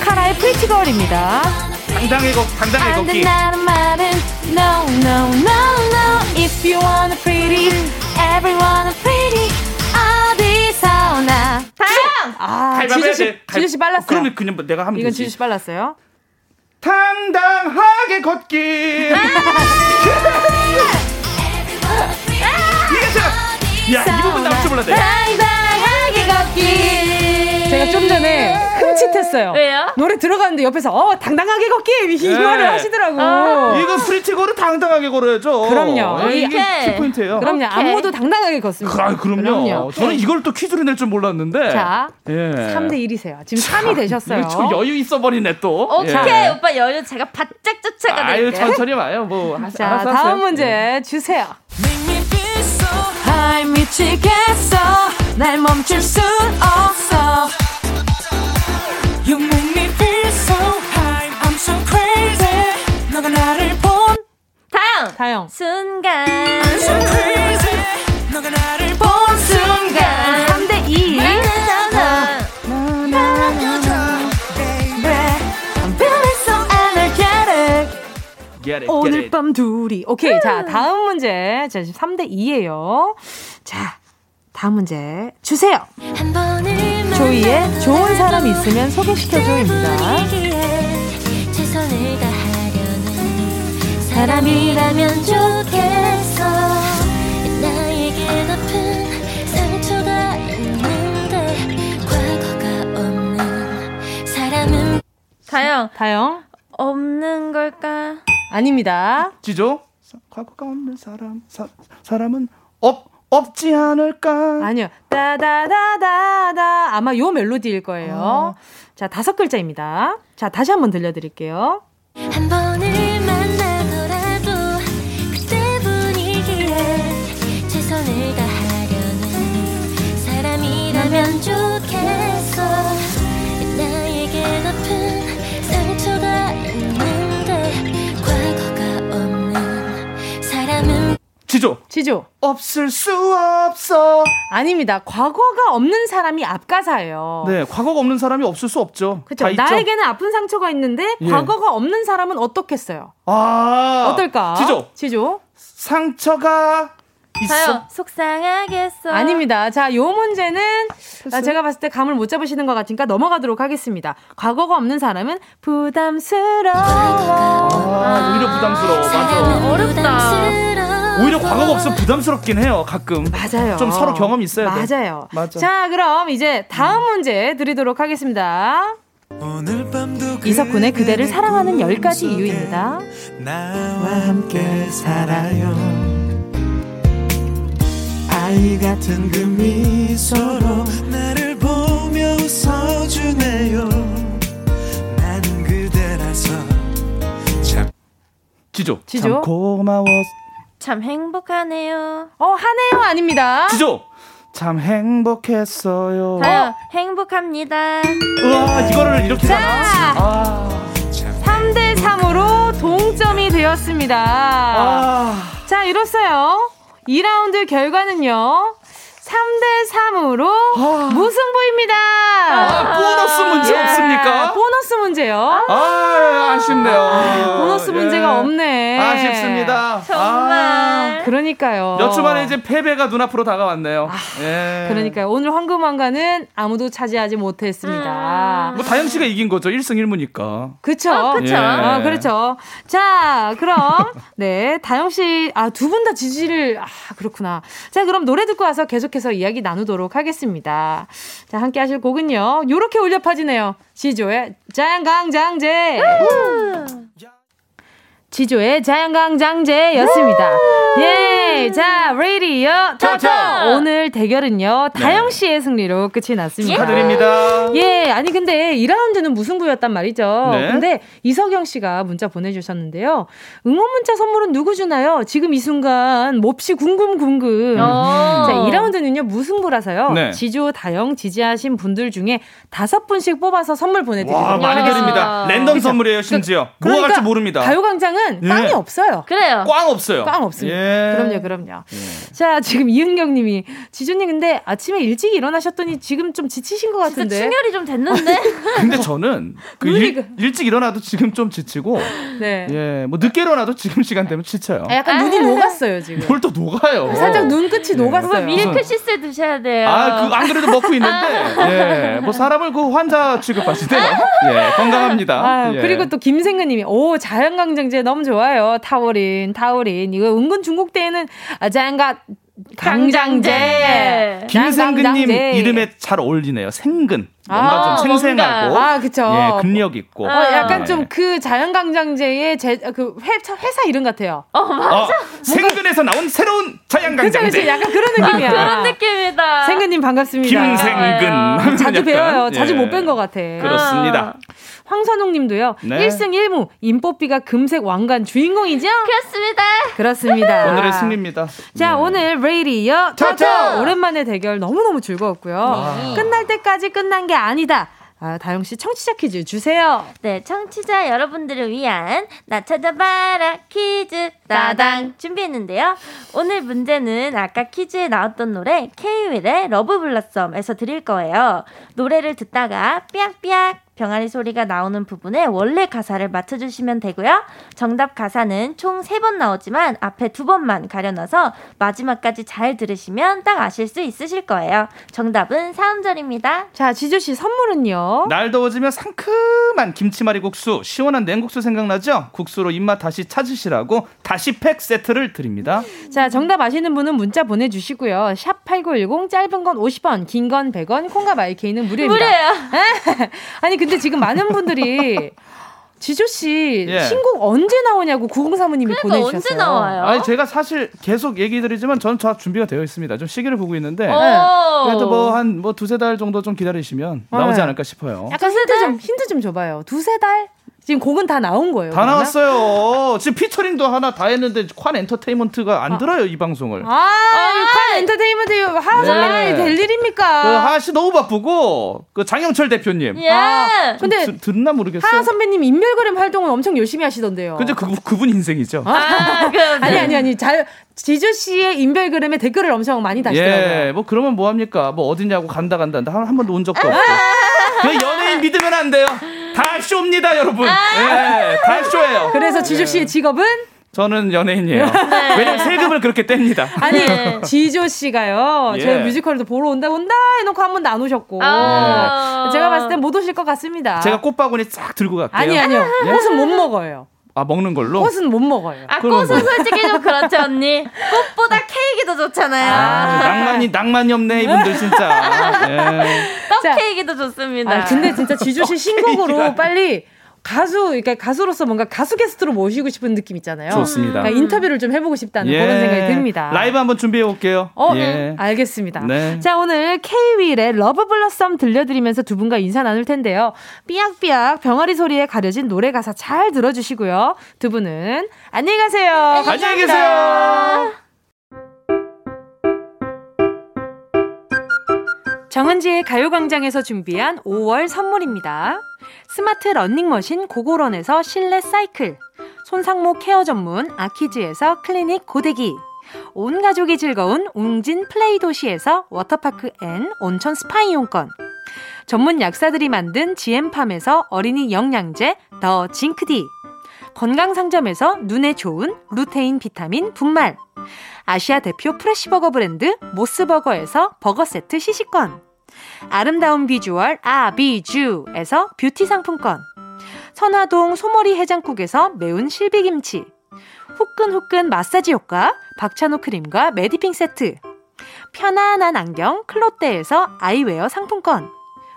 카라의 프리티걸입니다. 당당히 걷기. 안된다는 말은 no, no, no, no. If you wanna pretty, everyone a pretty. 어디서나. 다영! 지조 씨, 빨랐어요. 그럼 그냥 내가 하면 되지. 이건 지조 씨 빨랐어요. 당당하게 걷기. 야, 이 부분 나 혹시 몰랐대. 당당하게 걷기. 제가 좀 전에 흠칫했어요. 왜요? 노래 들어가는데 옆에서 당당하게 걷기 이 말을 하시더라고. 이거 프리티고를 당당하게 걸어야죠. 그럼요. 예, 이게 키포인트예요. 그럼요. 안무도 당당하게 걷습니다. 아, 그럼요. 저는 이걸 또 퀴즈로 낼 줄 몰랐는데. 자, 3대 1이세요. 지금 3이 되셨어요. 좀 여유 있어 버리네 또. 오케이, 예. 오빠 여유 제가 바짝 쫓아가 드릴게요. 아유, 천천히 와요. 뭐 자, 다음 문제 주세요. 아이 미치겠어 날 멈출 순 없어 You make me feel so high I'm so crazy 너가 나를 본 다영 순간 I'm so crazy 너가 나를 본 순간 3대2 I'm feeling so energetic Get it, get 오늘 it. 밤 둘이 오케이 자 다음 문제 자, 3대2예요 자 다음 문제 주세요. 조이의 좋은 사람 있으면 소개시켜줘입니다. 사람이라면 좋겠어 나에게 높은 상처가 있는데 과거가 없는 사람은 다영 없는 걸까? 아닙니다. 지조 과거가 없는 사람 사람은 없지 않을까? 아니요. 따다다다다 아마 요 멜로디일 거예요. 자, 5글자입니다. 자, 다시 한번 들려드릴게요. 한 번을 만나더라도 그때 분위기에 최선을 다하려는 사람이라면 좋겠어 나에게 높은 상처가 있는데 과거가 없는 사람은 지조. 없을 수 없어. 아닙니다. 과거가 없는 사람이 앞가사예요. 네, 과거가 없는 사람이 없을 수 없죠. 그렇죠. 나에게는 아픈 상처가 있는데 과거가 없는 사람은 어떻겠어요? 아, 어떨까? 지조. 상처가 있어. 속상하겠어. 아닙니다. 자, 요 문제는 제가 봤을 때 감을 못 잡으시는 것 같으니까 넘어가도록 하겠습니다. 과거가 없는 사람은 부담스러워. 오히려 부담스러워. 맞아. 어렵다. 오히려 과거가 없으면 부담스럽긴 해요. 가끔. 맞아요. 좀 서로 경험이 있어야 돼. 맞아요. 맞아. 자, 그럼 이제 다음 문제 드리도록 하겠습니다. 이석훈의 그대를 사랑하는 10가지 이유입니다. 나와 함께 살아요. 아이 같은 그 미소로 나를 보며 웃어주네요. 나는 그대라서 참 지조. 참 고마워. 참 행복하네요. 하네요 아닙니다. 지조. 참 행복했어요. 다요. 행복합니다. 우와, 이거를 이렇게 자. 3대 3으로 동점이 되었습니다. 자, 이로써요. 2라운드 결과는요. 3대 3으로 무승부입니다. 보너스 문제 없습니까? 보너스 문제요. 아쉽네요. 보너스 문제가 없네. 아쉽습니다. 정말. 그러니까요. 몇 주 만에 이제 패배가 눈앞으로 다가왔네요. 그러니까요. 오늘 황금왕가는 아무도 차지하지 못했습니다. 뭐 다영 씨가 이긴 거죠. 1승 1무니까. 그렇죠. 그렇죠. 자, 그럼 다영 씨, 두 분 다 지지를 그렇구나. 자, 그럼 노래 듣고 와서 계속해서 이야기 나누도록 하겠습니다. 자, 함께 하실 곡은요. 요렇게 올려 퍼지네요. 지조의 자양강장제. 지조의 자양강장제였습니다. 예, 자, 레이디어 토토. 오늘 대결은요. 다영 씨의 승리로 끝이 났습니다. 축하드립니다. 예, 아니 근데 2라운드는 무승부였단 말이죠. 근데 이석영 씨가 문자 보내주셨는데요. 응원 문자 선물은 누구 주나요? 지금 이 순간 몹시 궁금궁금. 자, 2라운드는요. 무승부라서요. 지조, 다영 지지하신 분들 중에 5분씩 뽑아서 선물 보내드립니다. 와, 많이 드립니다. 랜덤 선물이에요, 심지어. 뭐가 갈지 모릅니다. 가요광장은 꽝이 없어요. 그래요. 꽝 없어요. 꽝 없습니다. 그럼요. 자, 지금 이은경님이 지조님 근데 아침에 일찍 일어나셨더니 지금 좀 지치신 것 같은데. 진짜 충혈이 좀 됐는데. 근데 저는 일찍 일어나도 지금 좀 지치고, 뭐 늦게 일어나도 지금 시간 되면 지쳐요. 약간 눈이 녹았어요 지금. 뭘 또 녹아요? 살짝 눈끝이 녹았어요. 밀크 시슬 드셔야 돼요. 안 그래도 먹고 있는데, 뭐 사람을 그 환자 취급하시대요. 건강합니다. 그리고 또 김생근님이 자양강장제 너무 좋아요. 타우린 이거 은근 중국 때에는 강장제. 김생근님 이름에 잘 어울리네요. 생근. 뭔가 좀 생생하고. 아, 그쵸. 예, 근력 있고. 아, 약간 좀 그 자연강장제의 그 회사 이름 같아요. 어, 맞아. 생근에서 나온 새로운 자연강장제. 그쵸, 약간 그런 느낌이야. 아, 그런 느낌이다. 생근님 반갑습니다. 김생근. 자주 배워요. 자주 못 뵌 것 같아. 그렇습니다. 황선홍 님도요. 네. 1승 1무 임뽀삐가 금색 왕관 주인공이죠? 그렇습니다. 그렇습니다. 오늘의 승리입니다. 자, 오늘 레이디어 차차 오랜만에 대결 너무너무 즐거웠고요. 와. 끝날 때까지 끝난 게 아니다. 아, 다영 씨 청취자 퀴즈 주세요. 네, 청취자 여러분들을 위한 나 찾아봐라 퀴즈 따당 준비했는데요. 오늘 문제는 아까 퀴즈에 나왔던 노래 K-윌의 러브 블라썸에서 드릴 거예요. 노래를 듣다가 삐약삐약 병아리 소리가 나오는 부분에 원래 가사를 맞춰주시면 되고요. 정답 가사는 총 3번 나오지만 앞에 2번만 가려놔서 마지막까지 잘 들으시면 딱 아실 수 있으실 거예요. 정답은 4음절입니다. 자, 지조씨 선물은요? 날 더워지면 상큼한 김치말이국수, 시원한 냉국수 생각나죠? 국수로 입맛 다시 찾으시라고 다시 팩 세트를 드립니다. 자, 정답 아시는 분은 문자 보내주시고요. 샵8910 짧은 건 50원, 긴 건 100원, 콩과 마이케이는 무료입니다. 무료예요. 아니 근데 지금 많은 분들이 지조씨 예. 신곡 언제 나오냐고 9035님이 그러니까 보내주셨어요. 언제 나와요? 아니 제가 사실 계속 얘기 드리지만 저는 다 준비가 되어 있습니다. 좀 시기를 보고 있는데 그래도 뭐 한 뭐 두세 달 정도 좀 기다리시면 나오지 않을까 싶어요. 약간 힌트 좀 줘봐요. 두세 달? 지금 곡은 다 나온 거예요? 다 그러면? 나왔어요. 지금 피처링도 하나 다 했는데 관 엔터테인먼트가 안 들어요, 이 방송을. 관 엔터테인먼트 하하 선배님 될 일입니까? 그 하하 씨 너무 바쁘고 그 장영철 대표님. 예. 근데 듣나 모르겠어요. 하하 선배님 인별그램 활동은 엄청 열심히 하시던데요. 근데 그분 인생이죠. 아니. 지조 씨의 인별그램에 댓글을 엄청 많이 다시더라고요. 예, 뭐 그러면 뭐 합니까? 뭐 어디냐고 간다 한 번도 온 적도 없고. 그 연예인 믿으면 안 돼요. 다 쇼입니다, 여러분. 예, 다 쇼예요. 그래서 지조 씨의 직업은? 저는 연예인이에요. 네. 왜냐면 세금을 그렇게 뗍니다. 아니, 네. 지조 씨가요. 저희 뮤지컬도 보러 온다 해놓고 한 번도 안 오셨고. 제가 봤을 땐 못 오실 것 같습니다. 제가 꽃바구니 쫙 들고 갈게요. 아니요. 꽃은 못 먹어요. 아, 먹는 걸로? 꽃은 못 먹어요. 아, 꽃은 솔직히 좀 그렇죠, 언니. 꽃보다 케이크 더 좋잖아요. 아, 낭만이 없네, 이분들 진짜. 예. 떡 케이크도 좋습니다. 아, 근데 진짜 지조씨 신곡으로 빨리 가수로서 뭔가 가수 게스트로 모시고 싶은 느낌 있잖아요. 좋습니다. 그러니까 인터뷰를 좀 해보고 싶다는 그런 생각이 듭니다. 라이브 한번 준비해볼게요. 알겠습니다. 네. 자, 오늘 K-윌의 러브블러썸 들려드리면서 두 분과 인사 나눌 텐데요. 삐약삐약 병아리 소리에 가려진 노래 가사 잘 들어주시고요. 두 분은 안녕히 가세요. 안녕히 계세요. 정은지의 가요광장에서 준비한 5월 선물입니다. 스마트 러닝머신 고고런에서 실내 사이클, 손상모 케어 전문 아키즈에서 클리닉 고데기, 온 가족이 즐거운 웅진 플레이 도시에서 워터파크 앤 온천 스파 이용권, 전문 약사들이 만든 GM팜에서 어린이 영양제 더 징크디, 건강상점에서 눈에 좋은 루테인 비타민 분말, 아시아 대표 프레시버거 브랜드 모스버거에서 버거세트 시식권, 아름다운 비주얼 아비주에서 뷰티 상품권, 선화동 소머리 해장국에서 매운 실비김치, 후끈후끈 마사지 효과 박찬호 크림과 메디핑 세트, 편안한 안경 클로떼에서 아이웨어 상품권,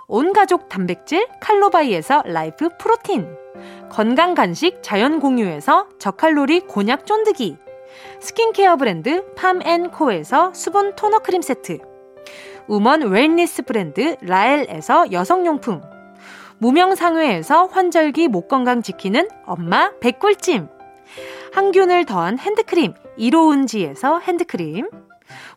온가족 단백질 칼로바이에서 라이프 프로틴, 건강간식 자연공유에서 저칼로리 곤약 쫀득이, 스킨케어 브랜드 팜앤코에서 수분 토너 크림 세트, 우먼 웰니스 브랜드 라엘에서 여성용품, 무명상회에서 환절기 목건강 지키는 엄마 백꿀찜, 항균을 더한 핸드크림 이로운지에서 핸드크림,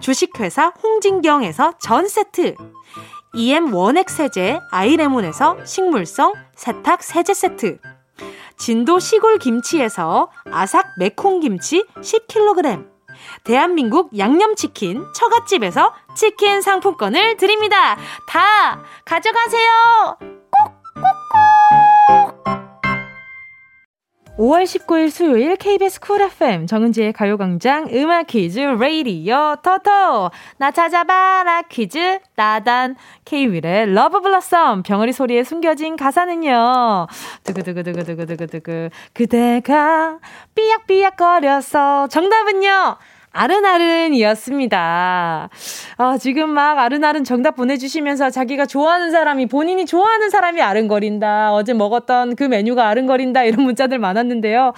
주식회사 홍진경에서 전세트, EM 원액 세제 아이레몬에서 식물성 세탁 세제 세트, 진도 시골 김치에서 아삭 매콤 김치 10kg, 대한민국 양념치킨 처갓집에서 치킨 상품권을 드립니다. 다 가져가세요. 꼭꼭꼭. 5월 19일 수요일 KBS Cool FM 정은지의 가요광장 음악 퀴즈 레이디오 토토 나 찾아봐라 퀴즈 따단 K-윌의 러브 블러썸 병아리 소리에 숨겨진 가사는요. 두구두구두구두구두구 그대가 삐약삐약거려서 정답은요. 아른아른이었습니다. 아, 지금 막 아른아른 정답 보내주시면서 자기가 좋아하는 사람이 본인이 좋아하는 사람이 아른거린다. 어제 먹었던 그 메뉴가 아른거린다. 이런 문자들 많았는데요.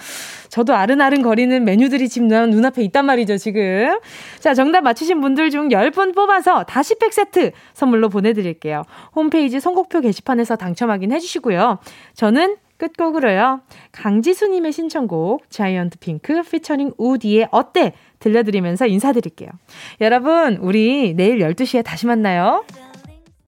저도 아른아른거리는 메뉴들이 지금 눈앞에 있단 말이죠. 지금. 자, 정답 맞추신 분들 중 10분 뽑아서 다시 팩세트 선물로 보내드릴게요. 홈페이지 선곡표 게시판에서 당첨 확인 해주시고요. 저는 끝곡으로요. 강지수님의 신청곡 자이언트 핑크 피처링 우디의 어때 들려드리면서 인사드릴게요. 여러분 우리 내일 12시에 다시 만나요.